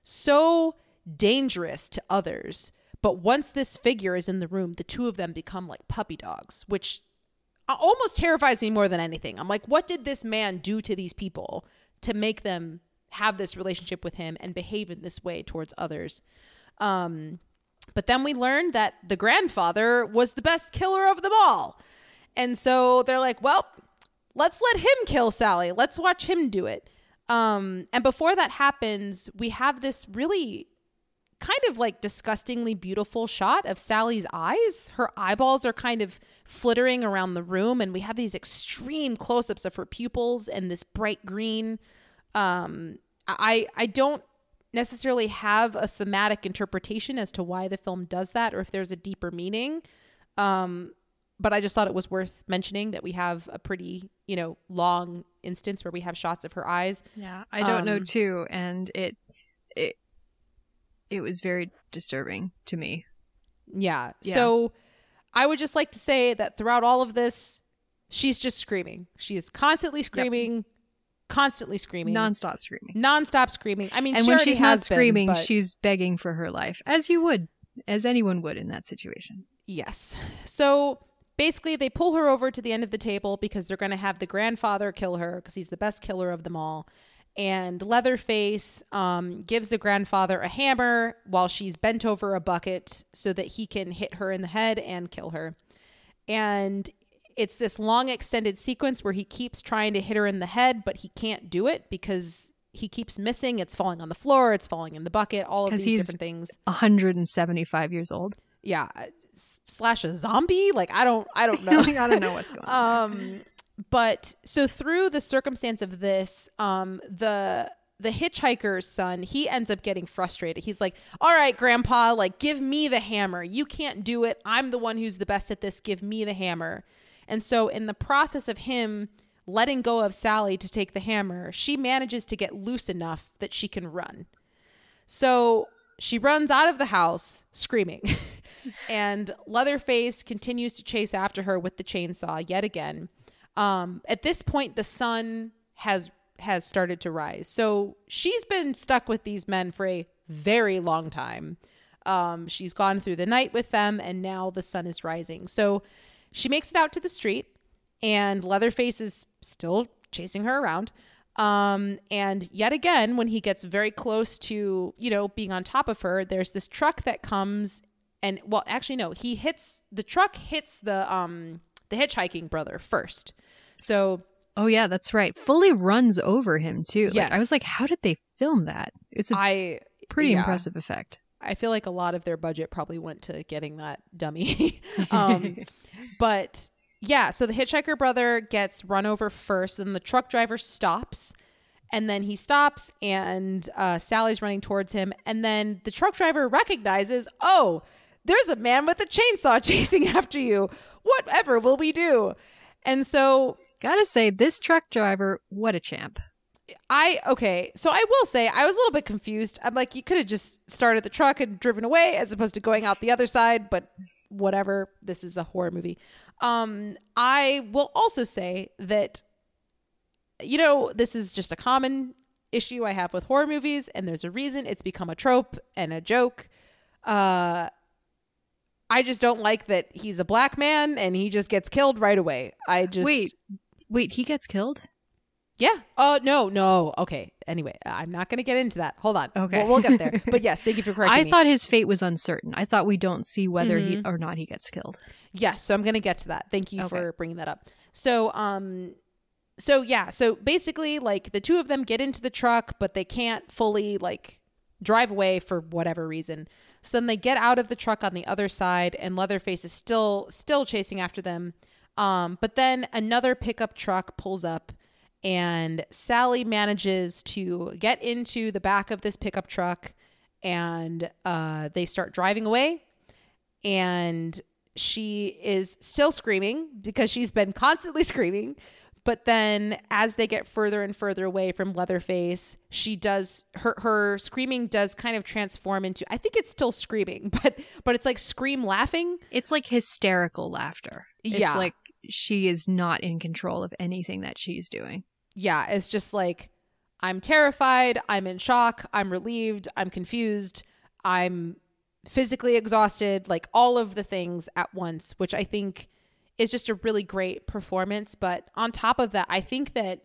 so dangerous to others. But once this figure is in the room, the two of them become like puppy dogs, which almost terrifies me more than anything. I'm like, what did this man do to these people to make them have this relationship with him and behave in this way towards others? Um, but then we learned that the grandfather was the best killer of them all. And so they're like, well, let's let him kill Sally. Let's watch him do it. Um, and before that happens, we have this really kind of like disgustingly beautiful shot of Sally's eyes. Her eyeballs are kind of flittering around the room, and we have these extreme close-ups of her pupils and this bright green. Um, I, I don't necessarily have a thematic interpretation as to why the film does that or if there's a deeper meaning. Um, but I just thought it was worth mentioning that we have a pretty, you know, long instance where we have shots of her eyes. Yeah. I don't um, know too. And it, it, it was very disturbing to me. Yeah. yeah. So I would just like to say that throughout all of this, she's just screaming. She is constantly screaming. Yep. Constantly screaming, nonstop screaming, nonstop screaming. I mean, and she when she's not screaming, been, but... she's begging for her life, as you would, as anyone would in that situation. Yes. So basically, they pull her over to the end of the table because they're going to have the grandfather kill her because he's the best killer of them all. And Leatherface um, gives the grandfather a hammer while she's bent over a bucket so that he can hit her in the head and kill her. And it's this long extended sequence where he keeps trying to hit her in the head, but he can't do it because he keeps missing. It's falling on the floor. It's falling in the bucket. All of these different things. one hundred seventy-five years old. Yeah. Slash a zombie. Like, I don't, I don't know. Like, I don't know what's going on. Um, but so through the circumstance of this, um, the, the hitchhiker's son, he ends up getting frustrated. He's like, all right, grandpa, like, give me the hammer. You can't do it. I'm the one who's the best at this. Give me the hammer. And so in the process of him letting go of Sally to take the hammer, she manages to get loose enough that she can run. So she runs out of the house screaming and Leatherface continues to chase after her with the chainsaw yet again. Um, at this point, the sun has has started to rise. So she's been stuck with these men for a very long time. Um, she's gone through the night with them and now the sun is rising. So she makes it out to the street and Leatherface is still chasing her around. Um, and yet again, when he gets very close to, you know, being on top of her, there's this truck that comes and, well, actually, no, he hits the truck hits the, um, the hitchhiking brother first. So, oh yeah, that's right. Fully runs over him too. Yes. Like, I was like, how did they film that? It's a I, pretty yeah. impressive effect. I feel like a lot of their budget probably went to getting that dummy. um, but yeah, so the hitchhiker brother gets run over first, then the truck driver stops, and then he stops and uh, Sally's running towards him. And then the truck driver recognizes, oh, there's a man with a chainsaw chasing after you. Whatever will we do? And so... Gotta say, this truck driver, what a champ. I, okay, so I will say, I was a little bit confused. I'm like, you could have just started the truck and driven away as opposed to going out the other side, but whatever, this is a horror movie. Um, I will also say that, you know, this is just a common issue I have with horror movies, and there's a reason it's become a trope and a joke. Uh, I just don't like that he's a black man and he just gets killed right away. I just... Wait, wait, he gets killed? Yeah. Oh, uh, no, no. Okay. Anyway, I'm not going to get into that. Hold on. Okay. We'll, we'll get there. But yes, thank you for correcting I me. I thought his fate was uncertain. I thought we don't see whether mm-hmm. he or not he gets killed. Yes. So I'm going to get to that. Thank you okay. for bringing that up. So, um, so yeah. So basically, like, the two of them get into the truck, but they can't fully, like, drive away for whatever reason. So then they get out of the truck on the other side, and Leatherface is still still chasing after them. Um, but then another pickup truck pulls up. And Sally manages to get into the back of this pickup truck and uh, they start driving away. And she is still screaming because she's been constantly screaming. But then as they get further and further away from Leatherface, she does her, her screaming does kind of transform into, I think it's still screaming, but but it's like scream laughing. It's like hysterical laughter. Yeah. It's like she is not in control of anything that she's doing. Yeah, it's just like, I'm terrified, I'm in shock, I'm relieved, I'm confused, I'm physically exhausted, like all of the things at once, which I think is just a really great performance. But on top of that, I think that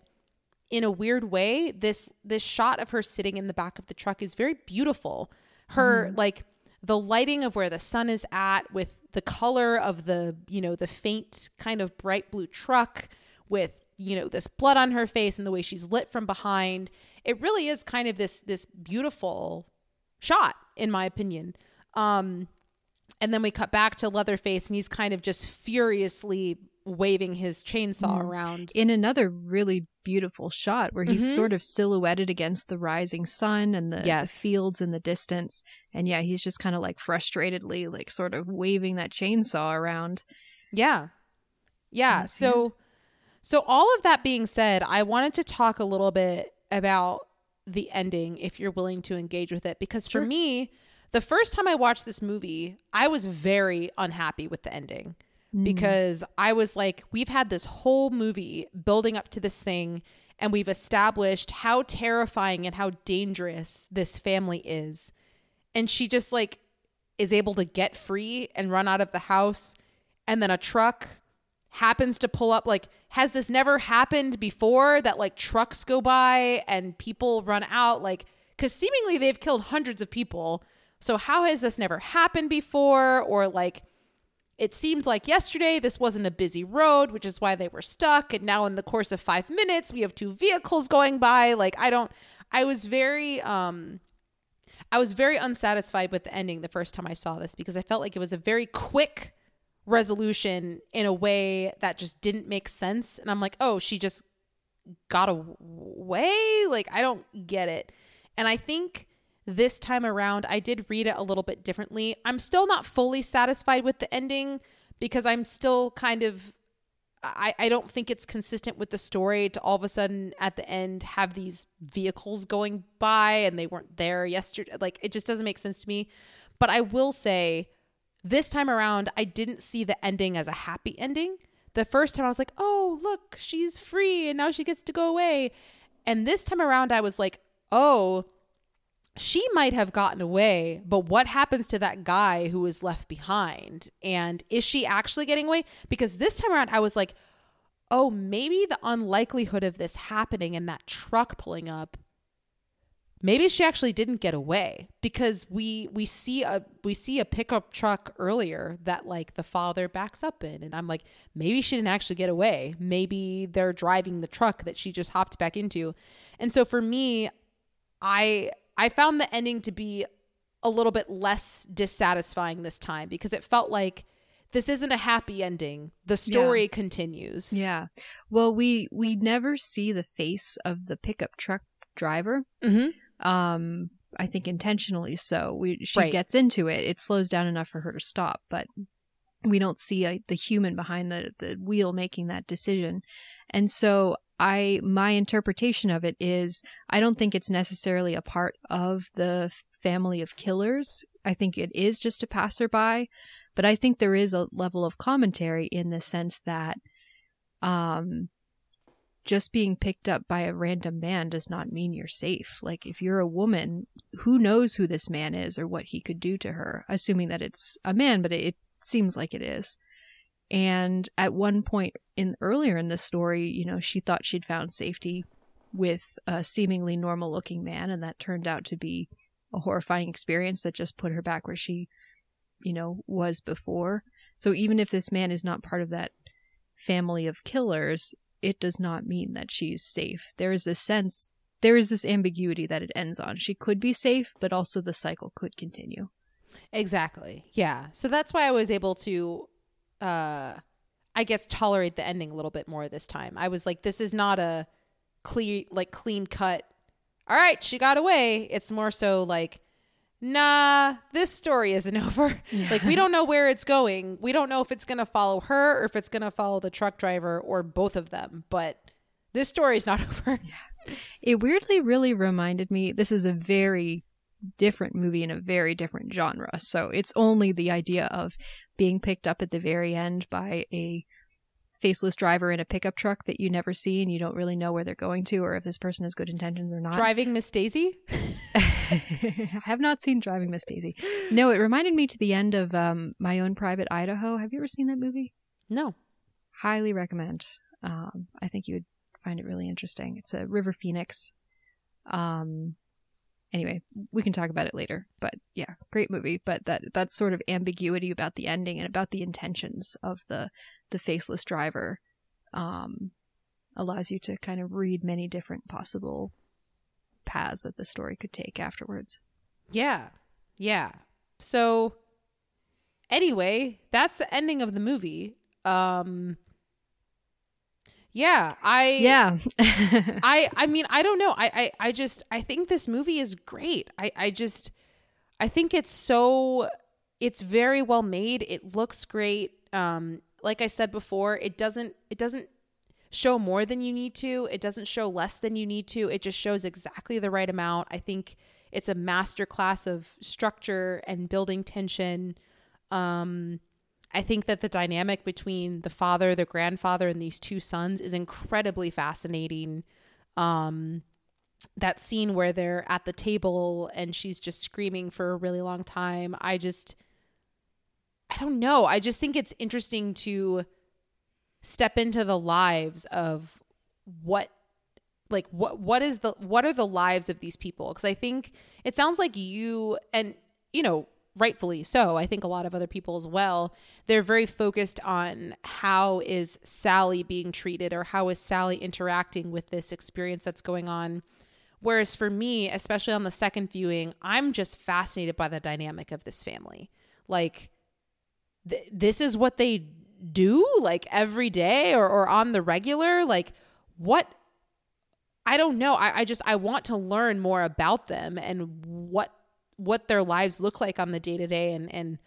in a weird way, this this shot of her sitting in the back of the truck is very beautiful. Her, mm. like, the lighting of where the sun is at with the color of the, you know, the faint kind of bright blue truck with, you know, this blood on her face and the way she's lit from behind. It really is kind of this, this beautiful shot, in my opinion. Um, and then we cut back to Leatherface and he's kind of just furiously waving his chainsaw mm. around. In another really beautiful shot where he's mm-hmm. sort of silhouetted against the rising sun and the, yes. the fields in the distance. And yeah, he's just kind of like frustratedly, like, sort of waving that chainsaw around. Yeah. Yeah. And so, so all of that being said, I wanted to talk a little bit about the ending if you're willing to engage with it, because sure. for me, the first time I watched this movie, I was very unhappy with the ending. Because I was like, we've had this whole movie building up to this thing and we've established how terrifying and how dangerous this family is. And she just, like, is able to get free and run out of the house. And then a truck happens to pull up. Like, has this never happened before that, like, trucks go by and people run out? Like, because seemingly they've killed hundreds of people. So how has this never happened before? Or, like, it seemed like yesterday this wasn't a busy road, which is why they were stuck. And now in the course of five minutes, we have two vehicles going by. Like, I don't, I was very, um, I was very unsatisfied with the ending the first time I saw this, because I felt like it was a very quick resolution in a way that just didn't make sense. And I'm like, oh, she just got away. Like, I don't get it. And I think this time around, I did read it a little bit differently. I'm still not fully satisfied with the ending because I'm still kind of, I, I don't think it's consistent with the story to all of a sudden at the end have these vehicles going by and they weren't there yesterday. Like, it just doesn't make sense to me. But I will say this time around, I didn't see the ending as a happy ending. The first time I was like, oh, look, she's free and now she gets to go away. And this time around, I was like, oh, she might have gotten away, but what happens to that guy who was left behind? And is she actually getting away? Because this time around, I was like, oh, maybe the unlikelihood of this happening and that truck pulling up, maybe she actually didn't get away, because we we see a we see a pickup truck earlier that like the father backs up in, and I'm like, maybe she didn't actually get away. Maybe they're driving the truck that she just hopped back into. And so for me, I I found the ending to be a little bit less dissatisfying this time, because it felt like this isn't a happy ending. The story yeah. continues. Yeah. Well, we we never see the face of the pickup truck driver. Mm-hmm. Um, I think intentionally so. We she right. gets into it. It slows down enough for her to stop, but we don't see uh, the human behind the, the wheel making that decision. And so I my interpretation of it is I don't think it's necessarily a part of the family of killers. I think it is just a passerby, but I think there is a level of commentary in the sense that um just being picked up by a random man does not mean you're safe. Like, if you're a woman, who knows who this man is or what he could do to her, assuming that it's a man, but it, it seems like it is. And at one point in earlier in the story, you know, she thought she'd found safety with a seemingly normal looking man, and that turned out to be a horrifying experience that just put her back where she, you know, was before. So even if this man is not part of that family of killers, it does not mean that she's safe. There is this sense, there is this ambiguity that it ends on. She could be safe, but also the cycle could continue. Exactly. Yeah. So that's why I was able to, uh, I guess, tolerate the ending a little bit more this time. I was like, this is not a clear, like clean cut. All right, she got away. It's more so like, nah, this story isn't over. Yeah. Like, we don't know where it's going. We don't know if it's going to follow her or if it's going to follow the truck driver or both of them. But this story is not over. Yeah. It weirdly really reminded me, this is a very different movie in a very different genre. So it's only the idea of being picked up at the very end by a faceless driver in a pickup truck that you never see and you don't really know where they're going to or if this person has good intentions or not. Driving Miss Daisy? I have not seen Driving Miss Daisy. No, it reminded me to the end of um, My Own Private Idaho. Have you ever seen that movie? No. Highly recommend. Um, I think you would find it really interesting. It's a River Phoenix. Um. Anyway, we can talk about it later. But yeah, great movie. But that that sort of ambiguity about the ending and about the intentions of the the faceless driver um, allows you to kind of read many different possible paths that the story could take afterwards. Yeah. Yeah. So anyway, that's the ending of the movie. Um, yeah, I, yeah, I, I mean, I don't know. I, I, I just, I think this movie is great. I, I just, I think it's so, it's very well made. It looks great. Um, like I said before, it doesn't, it doesn't show more than you need to. It doesn't show less than you need to. It just shows exactly the right amount. I think it's a masterclass of structure and building tension. Um, I think that the dynamic between the father, the grandfather, and these two sons is incredibly fascinating. Um, that scene where they're at the table and she's just screaming for a really long time. I just, I don't know. I just think it's interesting to step into the lives of what like what what is the what are the lives of these people, because I think it sounds like you, and you know, rightfully so, I think a lot of other people as well, they're very focused on how is Sally being treated or how is Sally interacting with this experience that's going on, whereas for me, especially on the second viewing, I'm just fascinated by the dynamic of this family. Like th- this is what they do, like every day or, or on the regular. Like, what I don't know. I, I just, I want to learn more about them and what, what their lives look like on the day to day. And, and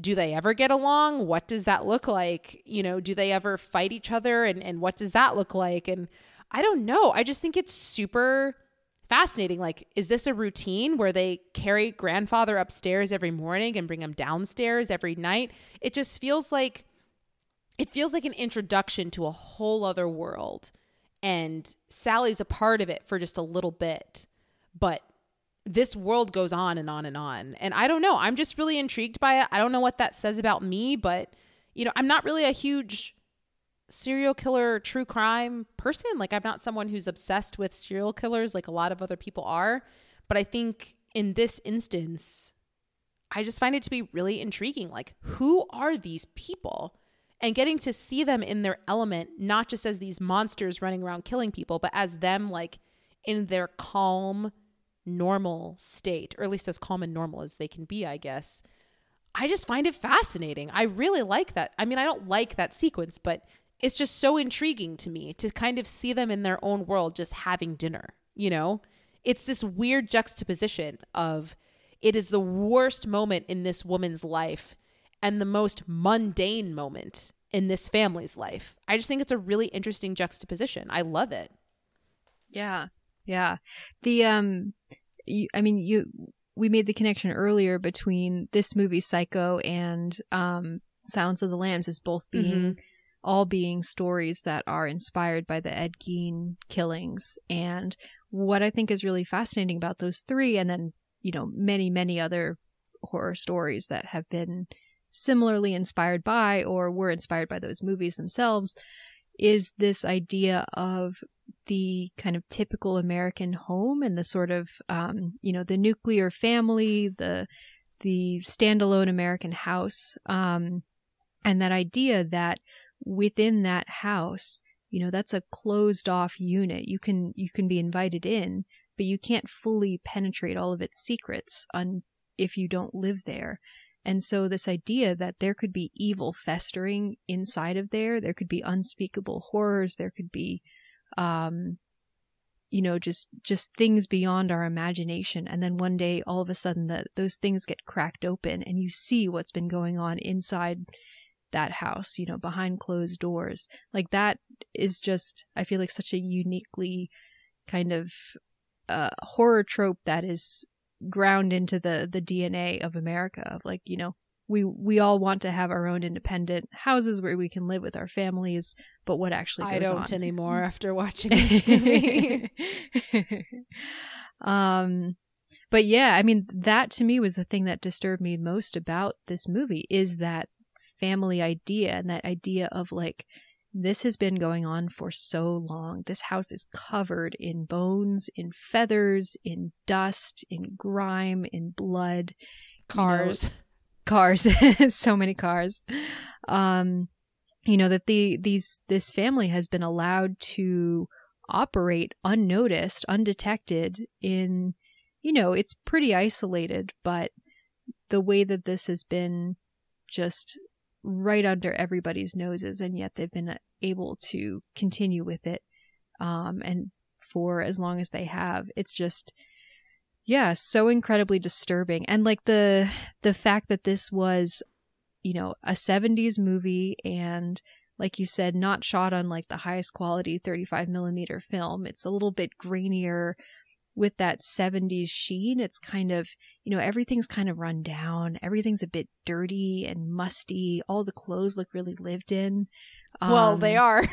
do they ever get along? What does that look like? You know, do they ever fight each other? And, and what does that look like? And I don't know. I just think it's super fascinating. Like, is this a routine where they carry grandfather upstairs every morning and bring him downstairs every night? It just feels like, it feels like an introduction to a whole other world. And Sally's a part of it for just a little bit, but this world goes on and on and on. And I don't know. I'm just really intrigued by it. I don't know what that says about me, but you know, I'm not really a huge serial killer, true crime person. Like, I'm not someone who's obsessed with serial killers like a lot of other people are, but I think in this instance, I just find it to be really intriguing. Like, who are these people? And getting to see them in their element, not just as these monsters running around killing people, but as them, like, in their calm, normal state, or at least as calm and normal as they can be, I guess. I just find it fascinating. I really like that. I mean, I don't like that sequence, but it's just so intriguing to me to kind of see them in their own world just having dinner, you know? It's this weird juxtaposition of it is the worst moment in this woman's life and the most mundane moment in this family's life. I just think it's a really interesting juxtaposition. I love it. Yeah. Yeah. The, um, you, I mean, you, we made the connection earlier between this movie, Psycho, and, um, Silence of the Lambs, as both being, mm-hmm. all being stories that are inspired by the Ed Gein killings. And what I think is really fascinating about those three, and then, you know, many, many other horror stories that have been similarly inspired by or were inspired by those movies themselves, is this idea of the kind of typical American home and the sort of, um, you know, the nuclear family, the the standalone American house, um, and that idea that within that house, you know, that's a closed off unit. You can you can be invited in, but you can't fully penetrate all of its secrets un- if you don't live there. And so this idea that there could be evil festering inside of there, there could be unspeakable horrors, there could be, um, you know, just just things beyond our imagination. And then one day, all of a sudden, the, those things get cracked open and you see what's been going on inside that house, you know, behind closed doors. Like, that is just, I feel like, such a uniquely kind of uh, horror trope that is ground into the the D N A of America, of like, you know, we we all want to have our own independent houses where we can live with our families, but what actually goes on? I don't on. anymore after watching this movie. um but yeah, I mean, that to me was the thing that disturbed me most about this movie, is that family idea and that idea of like, this has been going on for so long. This house is covered in bones, in feathers, in dust, in grime, in blood. Cars. You know, cars. So many cars. Um, you know, that the these this family has been allowed to operate unnoticed, undetected in, you know, it's pretty isolated, but the way that this has been just right under everybody's noses, and yet they've been able to continue with it, um, and for as long as they have. It's just, yeah, so incredibly disturbing. And like the the fact that this was, you know, a seventies movie, and like you said, not shot on like the highest quality thirty-five millimeter film. It's a little bit grainier with that seventies sheen. It's kind of, you know, everything's kind of run down. Everything's a bit dirty and musty. All the clothes look really lived in. Um, well, they are.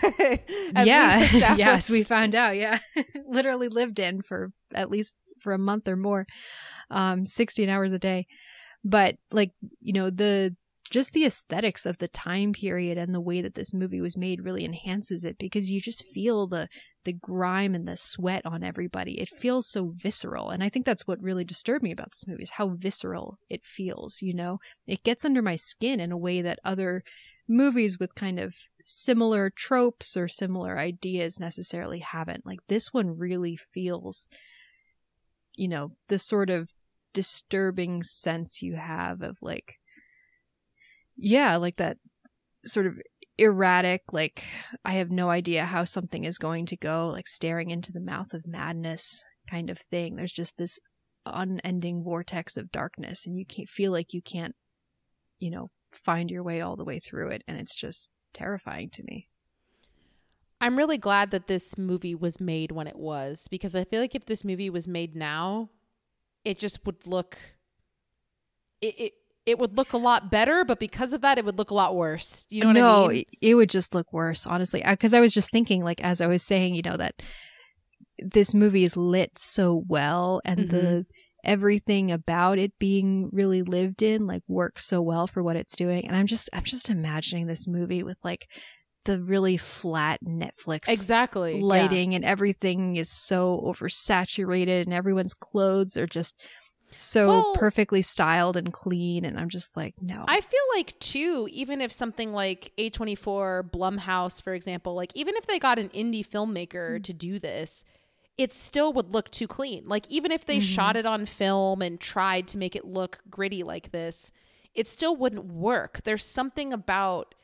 As yeah. We yes, we found out. Yeah. Literally lived in for at least for a month or more, um, sixteen hours a day. But like, you know, the just the aesthetics of the time period and the way that this movie was made really enhances it, because you just feel the the grime and the sweat on everybody. It feels so visceral. And I think that's what really disturbed me about this movie, is how visceral it feels, you know? It gets under my skin in a way that other movies with kind of similar tropes or similar ideas necessarily haven't. Like, this one really feels, you know, the sort of disturbing sense you have of like, yeah, like that sort of erratic, like, I have no idea how something is going to go, like staring into the mouth of madness kind of thing. There's just this unending vortex of darkness, and you can't feel like you can't, you know, find your way all the way through it. And it's just terrifying to me. I'm really glad that this movie was made when it was, because I feel like if this movie was made now, it just would look, it it, it would look a lot better, but because of that, it would look a lot worse. You know what no, I mean? No, it would just look worse, honestly. Because I, I was just thinking, like, as I was saying, you know, that this movie is lit so well, and mm-hmm. the everything about it being really lived in, like, works so well for what it's doing. And I'm just, I'm just imagining this movie with, like, the really flat Netflix exactly lighting yeah. and everything is so oversaturated, and everyone's clothes are just so well, perfectly styled and clean, and I'm just like, no. I feel like too, even if something like A twenty-four, Blumhouse, for example, like even if they got an indie filmmaker mm-hmm. to do this, it still would look too clean. Like even if they mm-hmm. shot it on film and tried to make it look gritty like this, it still wouldn't work. There's something about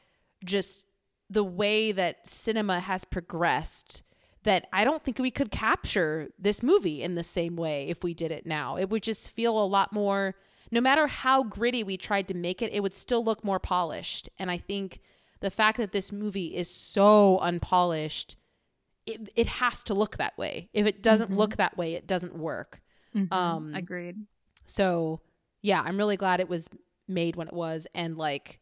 just the way that cinema has progressed that I don't think we could capture this movie in the same way if we did it now. It would just feel a lot more, no matter how gritty we tried to make it, it would still look more polished. And I think the fact that this movie is so unpolished, it, it has to look that way. If it doesn't mm-hmm. look that way, it doesn't work. Mm-hmm. Um, Agreed. So yeah, I'm really glad it was made when it was. And like,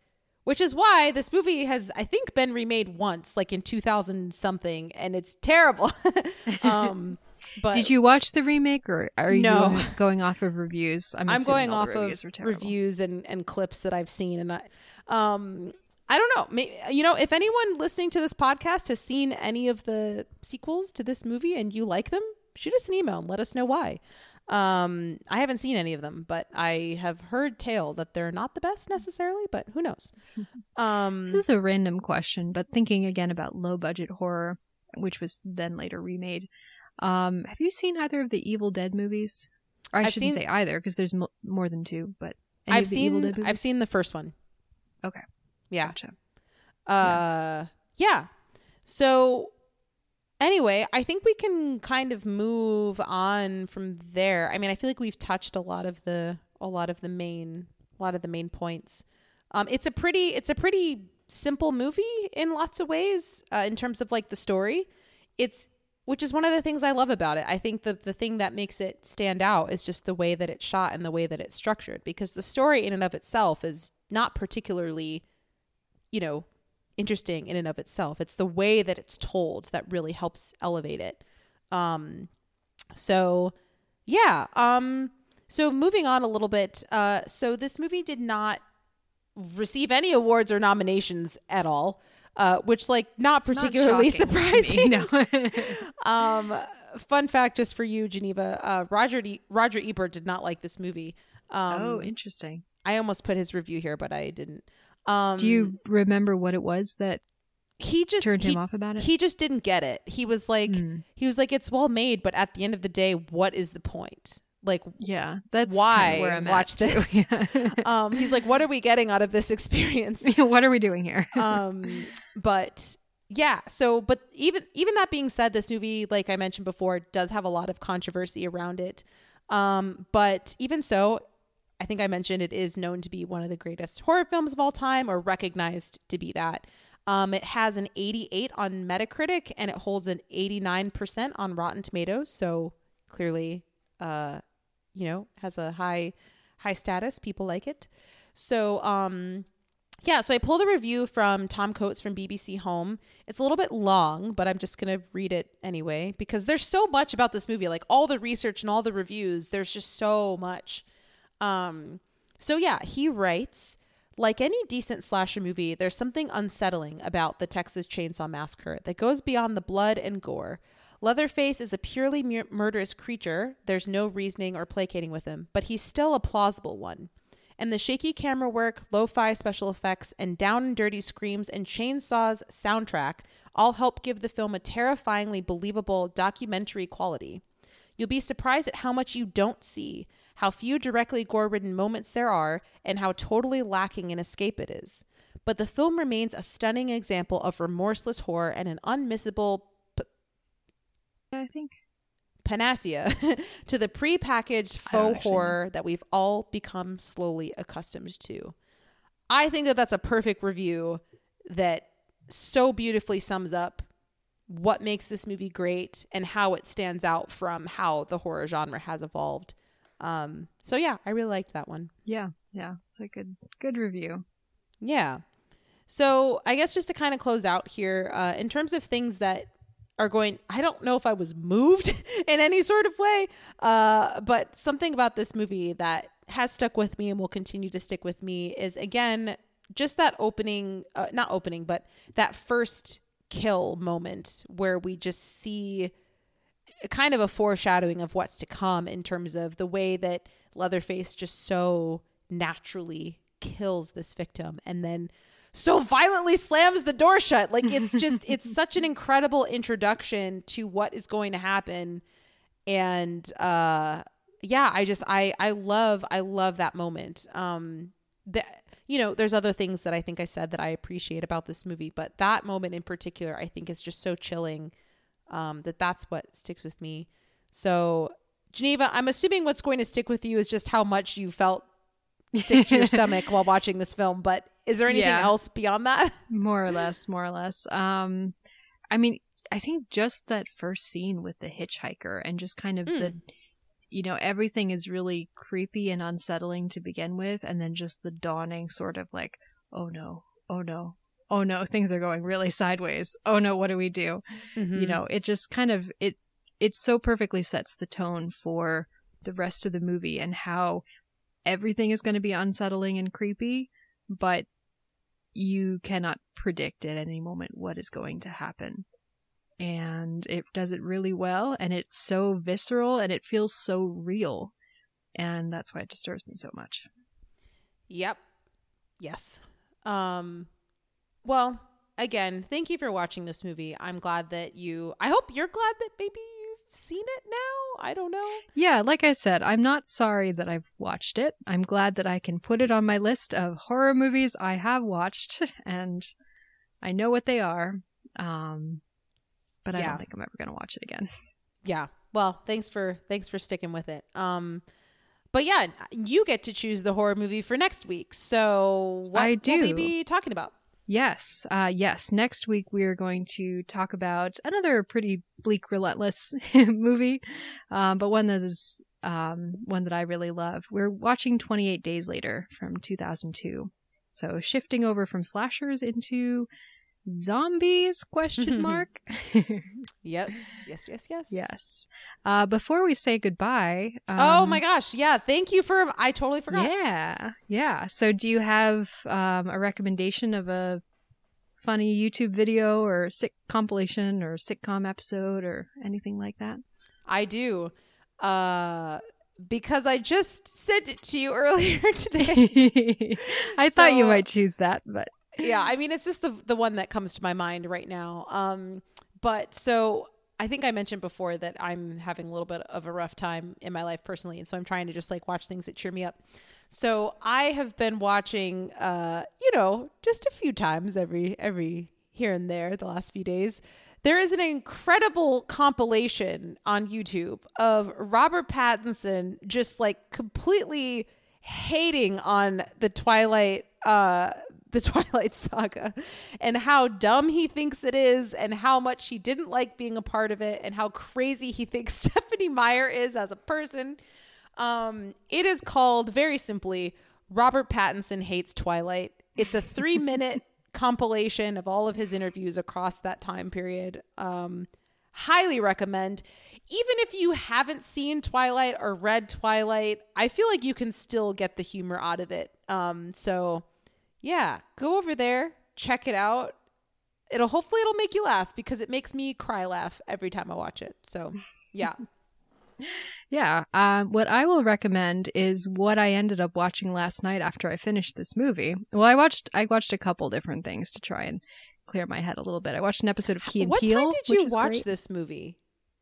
which is why this movie has, I think, been remade once, like in two thousand something, and it's terrible. um, but did you watch the remake, or are no. you going off of reviews? I'm, I'm going off reviews of reviews and, and clips that I've seen. And I, um, I don't know. Maybe, you know, if anyone listening to this podcast has seen any of the sequels to this movie and you like them, shoot us an email and let us know why. Um, I haven't seen any of them, but I have heard tale that they're not the best necessarily, but who knows? Um, this is a random question, but thinking again about low budget horror, which was then later remade. Um, have you seen either of the Evil Dead movies? Or I I've shouldn't seen, say either, because there's mo- more than two, but any I've of the seen, Evil Dead movies? I've seen the first one. Okay. Yeah. Gotcha. Uh, yeah. yeah. So anyway, I think we can kind of move on from there. I mean, I feel like we've touched a lot of the a lot of the main a lot of the main points. Um, it's a pretty it's a pretty simple movie in lots of ways uh, in terms of like the story. It's which is one of the things I love about it. I think the the thing that makes it stand out is just the way that it's shot and the way that it's structured, because the story in and of itself is not particularly, you know, interesting in and of itself. It's the way that it's told that really helps elevate it. Um, so yeah. Um, so moving on a little bit. Uh, so this movie did not receive any awards or nominations at all, uh, which like not particularly not surprising. No. um, fun fact, just for you, Geneva, uh, Roger, D- Roger Ebert did not like this movie. Um, oh, interesting. I almost put his review here, but I didn't. Um, Do you remember what it was that he just turned he, him off about it? He just didn't get it. He was like, mm. he was like, it's well made, but at the end of the day, what is the point? Like, yeah, that's why where I'm watch this. Yeah. um, he's like, what are we getting out of this experience? What are we doing here? um, but yeah, so but even even that being said, this movie, like I mentioned before, does have a lot of controversy around it. Um, but even so, I think I mentioned it is known to be one of the greatest horror films of all time, or recognized to be that. Um, it has an eighty-eight on Metacritic, and it holds an eighty-nine percent on Rotten Tomatoes. So clearly, uh, you know, has a high, high status. People like it. So, um, yeah, so I pulled a review from Tom Coates from B B C Home. It's a little bit long, but I'm just going to read it anyway, because there's so much about this movie, like all the research and all the reviews. There's just so much. Um, so yeah, he writes, like any decent slasher movie, there's something unsettling about the Texas Chainsaw Massacre that goes beyond the blood and gore. Leatherface is a purely mur- murderous creature. There's no reasoning or placating with him, but he's still a plausible one. And the shaky camera work, lo-fi special effects, and down and dirty screams and chainsaws soundtrack all help give the film a terrifyingly believable documentary quality. You'll be surprised at how much you don't see, how few directly gore-ridden moments there are, and how totally lacking in escape it is. but the film remains a stunning example of remorseless horror and an unmissable p- I think panacea to the prepackaged faux horror know. that we've all become slowly accustomed to. I think that that's a perfect review that so beautifully sums up what makes this movie great and how it stands out from how the horror genre has evolved. Um, so yeah, I really liked that one. Yeah. Yeah. It's a good, good review. Yeah. So I guess just to kind of close out here, uh, in terms of things that are going, I don't know if I was moved in any sort of way, uh, but something about this movie that has stuck with me and will continue to stick with me is, again, just that opening, uh, not opening, but that first kill moment where we just see kind of a foreshadowing of what's to come in terms of the way that Leatherface just so naturally kills this victim and then so violently slams the door shut. Like, it's just it's such an incredible introduction to what is going to happen. And uh yeah, I just I I love I love that moment. Um that You know, there's other things that I think I said that I appreciate about this movie, but that moment in particular, I think, is just so chilling um, that that's what sticks with me. So, Geneva, I'm assuming what's going to stick with you is just how much you felt stick to your stomach while watching this film. But is there anything yeah. else beyond that? More or less, more or less. Um, I mean, I think just that first scene with the hitchhiker and just kind of mm. the... You know, everything is really creepy and unsettling to begin with. And then just the dawning sort of like, oh, no, oh, no, oh, no, things are going really sideways. Oh, no, what do we do? Mm-hmm. You know, it just kind of it it so perfectly sets the tone for the rest of the movie and how everything is going to be unsettling and creepy. But you cannot predict at any moment what is going to happen. And it does it really well, and it's so visceral, and it feels so real, and that's why it disturbs me so much. Yep. Yes. Um, well, again, thank you for watching this movie. I'm glad that you... I hope you're glad that maybe you've seen it now? I don't know. Yeah, like I said, I'm not sorry that I've watched it. I'm glad that I can put it on my list of horror movies I have watched, and I know what they are. Um... But I yeah. don't think I'm ever going to watch it again. Yeah. Well, thanks for thanks for sticking with it. Um, but yeah, you get to choose the horror movie for next week. So what I do. will we be talking about? Yes. Uh, yes. Next week, we are going to talk about another pretty bleak, relentless movie, um, but one that is um, one that I really love. We're watching twenty-eight Days Later from two thousand two. So shifting over from slashers into... zombies question mark yes yes yes yes yes uh before we say goodbye, um, oh my gosh yeah thank you for I totally forgot yeah yeah so do you have um a recommendation of a funny YouTube video or sick compilation or sitcom episode or anything like that? I do, uh because I just sent it to you earlier today. I so, thought you might choose that, but yeah, I mean, it's just the the one that comes to my mind right now. Um, but so I think I mentioned before that I'm having a little bit of a rough time in my life personally. And so I'm trying to just like watch things that cheer me up. So I have been watching, uh, you know, just a few times every every here and there the last few days. There is an incredible compilation on YouTube of Robert Pattinson just like completely hating on the Twilight uh the Twilight Saga and how dumb he thinks it is and how much he didn't like being a part of it and how crazy he thinks Stephenie Meyer is as a person. Um, it is called, very simply, Robert Pattinson Hates Twilight. It's a three minute compilation of all of his interviews across that time period. Um, highly recommend. Even if you haven't seen Twilight or read Twilight, I feel like you can still get the humor out of it. Um, so... yeah, go over there, check it out. It'll hopefully it'll make you laugh because it makes me cry laugh every time I watch it. So, yeah. yeah. Um, what I will recommend is what I ended up watching last night after I finished this movie. Well, I watched I watched a couple different things to try and clear my head a little bit. I watched an episode of Key and Peele. What time did you watch great. this movie?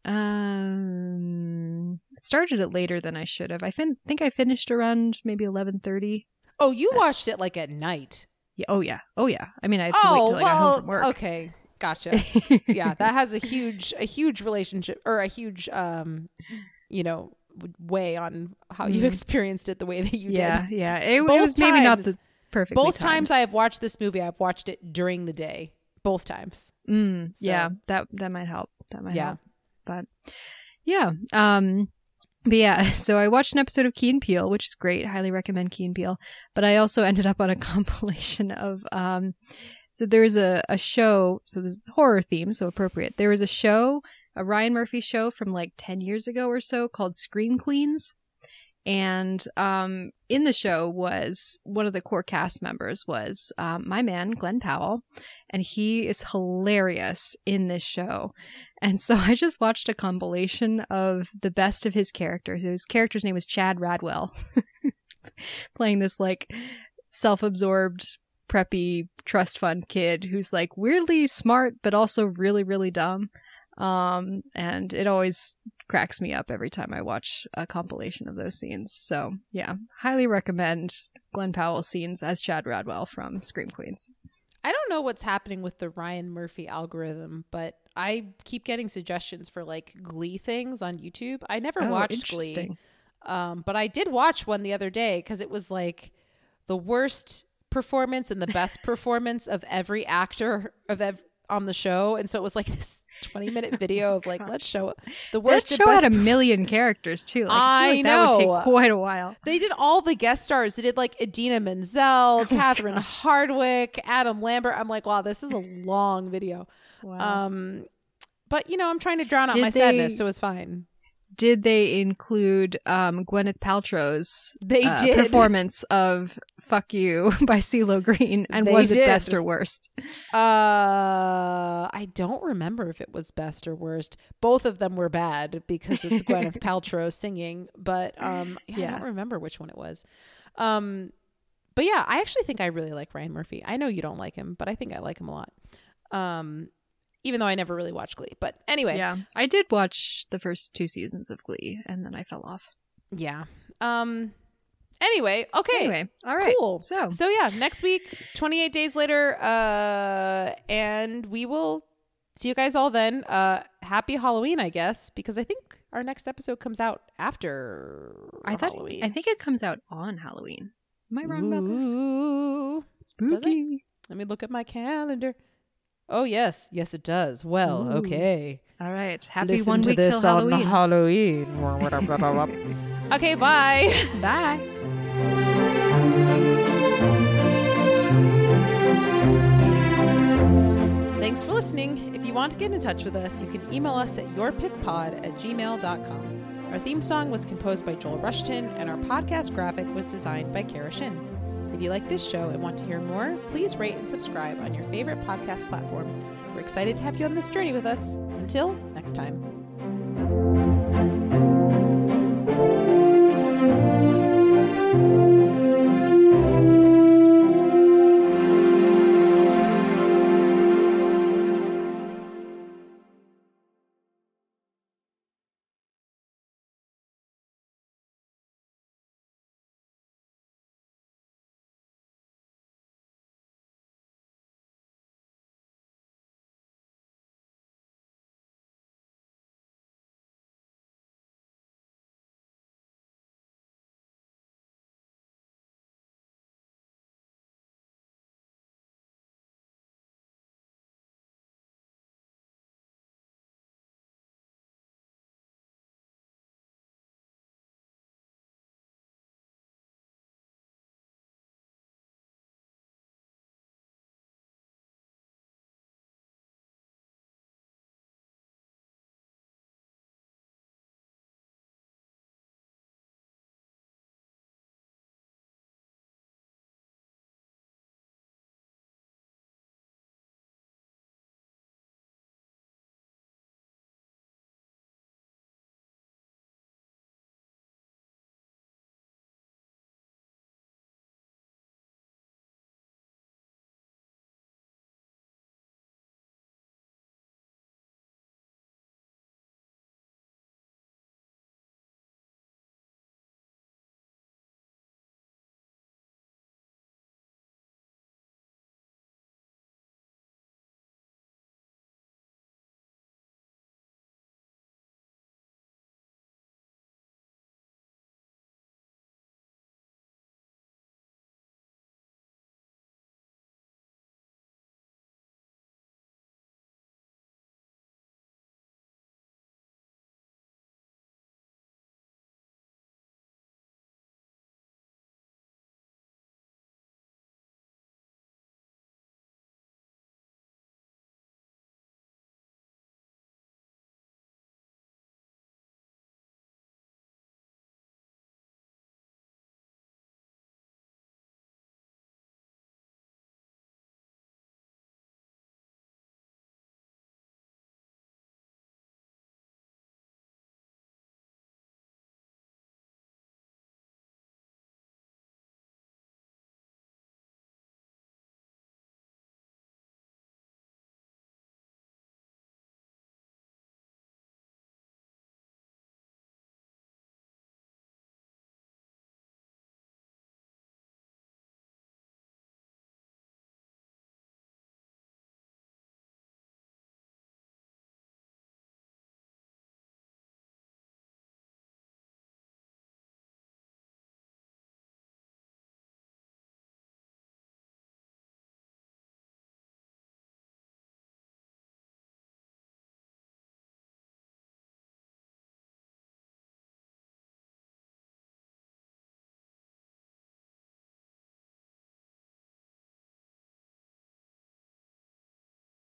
Um, I started it later than I should have. I fin- think I finished around maybe eleven thirty. Oh, you watched it like at night. Yeah, oh yeah. Oh yeah. I mean, I had to oh, wait till well, I got home from work. Okay. Gotcha. Yeah, that has a huge a huge relationship or a huge um you know way on how you experienced it the way that you yeah, did. Yeah, yeah. It, it was times, maybe not the perfect Both timed. times I have watched this movie, I've watched it during the day. Both times. Mm, so. Yeah, that that might help. That might yeah. help. But yeah. Um But yeah, so I watched an episode of Key and Peele, which is great. Highly recommend Key and Peele. But I also ended up on a compilation of, um, so there's a, a show, so this is horror theme, so appropriate. There was a show, a Ryan Murphy show from like ten years ago or so called Scream Queens. And um, in the show was one of the core cast members was um, my man, Glenn Powell. And he is hilarious in this show. And so I just watched a compilation of the best of his characters. His character's name was Chad Radwell, playing this like self-absorbed, preppy trust fund kid who's like weirdly smart, but also really, really dumb. Um, and it always cracks me up every time I watch a compilation of those scenes. So yeah, highly recommend Glenn Powell scenes as Chad Radwell from Scream Queens. I don't know what's happening with the Ryan Murphy algorithm, but I keep getting suggestions for like Glee things on YouTube. I never oh, watched Glee, um, but I did watch one the other day because it was like the worst performance and the best performance of every actor of ev- on the show. And so it was like this twenty minute video oh, of like, gosh. let's show the worst. That show had a million characters too. Like, I, I like know. That would take quite a while. They did all the guest stars. They did like Idina Menzel, oh, Catherine gosh. Hardwick, Adam Lambert. I'm like, wow, this is a long video. Wow. Um, but you know, I'm trying to drown out did my they, sadness, so it's fine. Did they include um Gwyneth Paltrow's they uh, did. performance of "Fuck You" by CeeLo Green, and they was did. it best or worst? Uh, I don't remember if it was best or worst. Both of them were bad because it's Gwyneth Paltrow singing, but um, yeah, yeah. I don't remember which one it was. Um, but yeah, I actually think I really like Ryan Murphy. I know you don't like him, but I think I like him a lot. Um. Even though I never really watched Glee. But anyway. Yeah. I did watch the first two seasons of Glee and then I fell off. Yeah. Um. Anyway. Okay. Anyway. All right. Cool. So, so yeah. Next week, twenty-eight days later. Uh, and we will see you guys all then. Uh, happy Halloween, I guess, because I think our next episode comes out after I thought, Halloween. I think it comes out on Halloween. Am I wrong Ooh, about this? Spooky. Let me look at my calendar. Oh, yes. Yes, it does. Well, Ooh. okay. All right. Happy Listen one week to this till Halloween. On Halloween. Okay, bye. Bye. Thanks for listening. If you want to get in touch with us, you can email us at your pick pod at gmail dot com. Our theme song was composed by Joel Rushton, and our podcast graphic was designed by Kara Shin. If you like this show and want to hear more, please rate and subscribe on your favorite podcast platform. We're excited to have you on this journey with us. Until next time.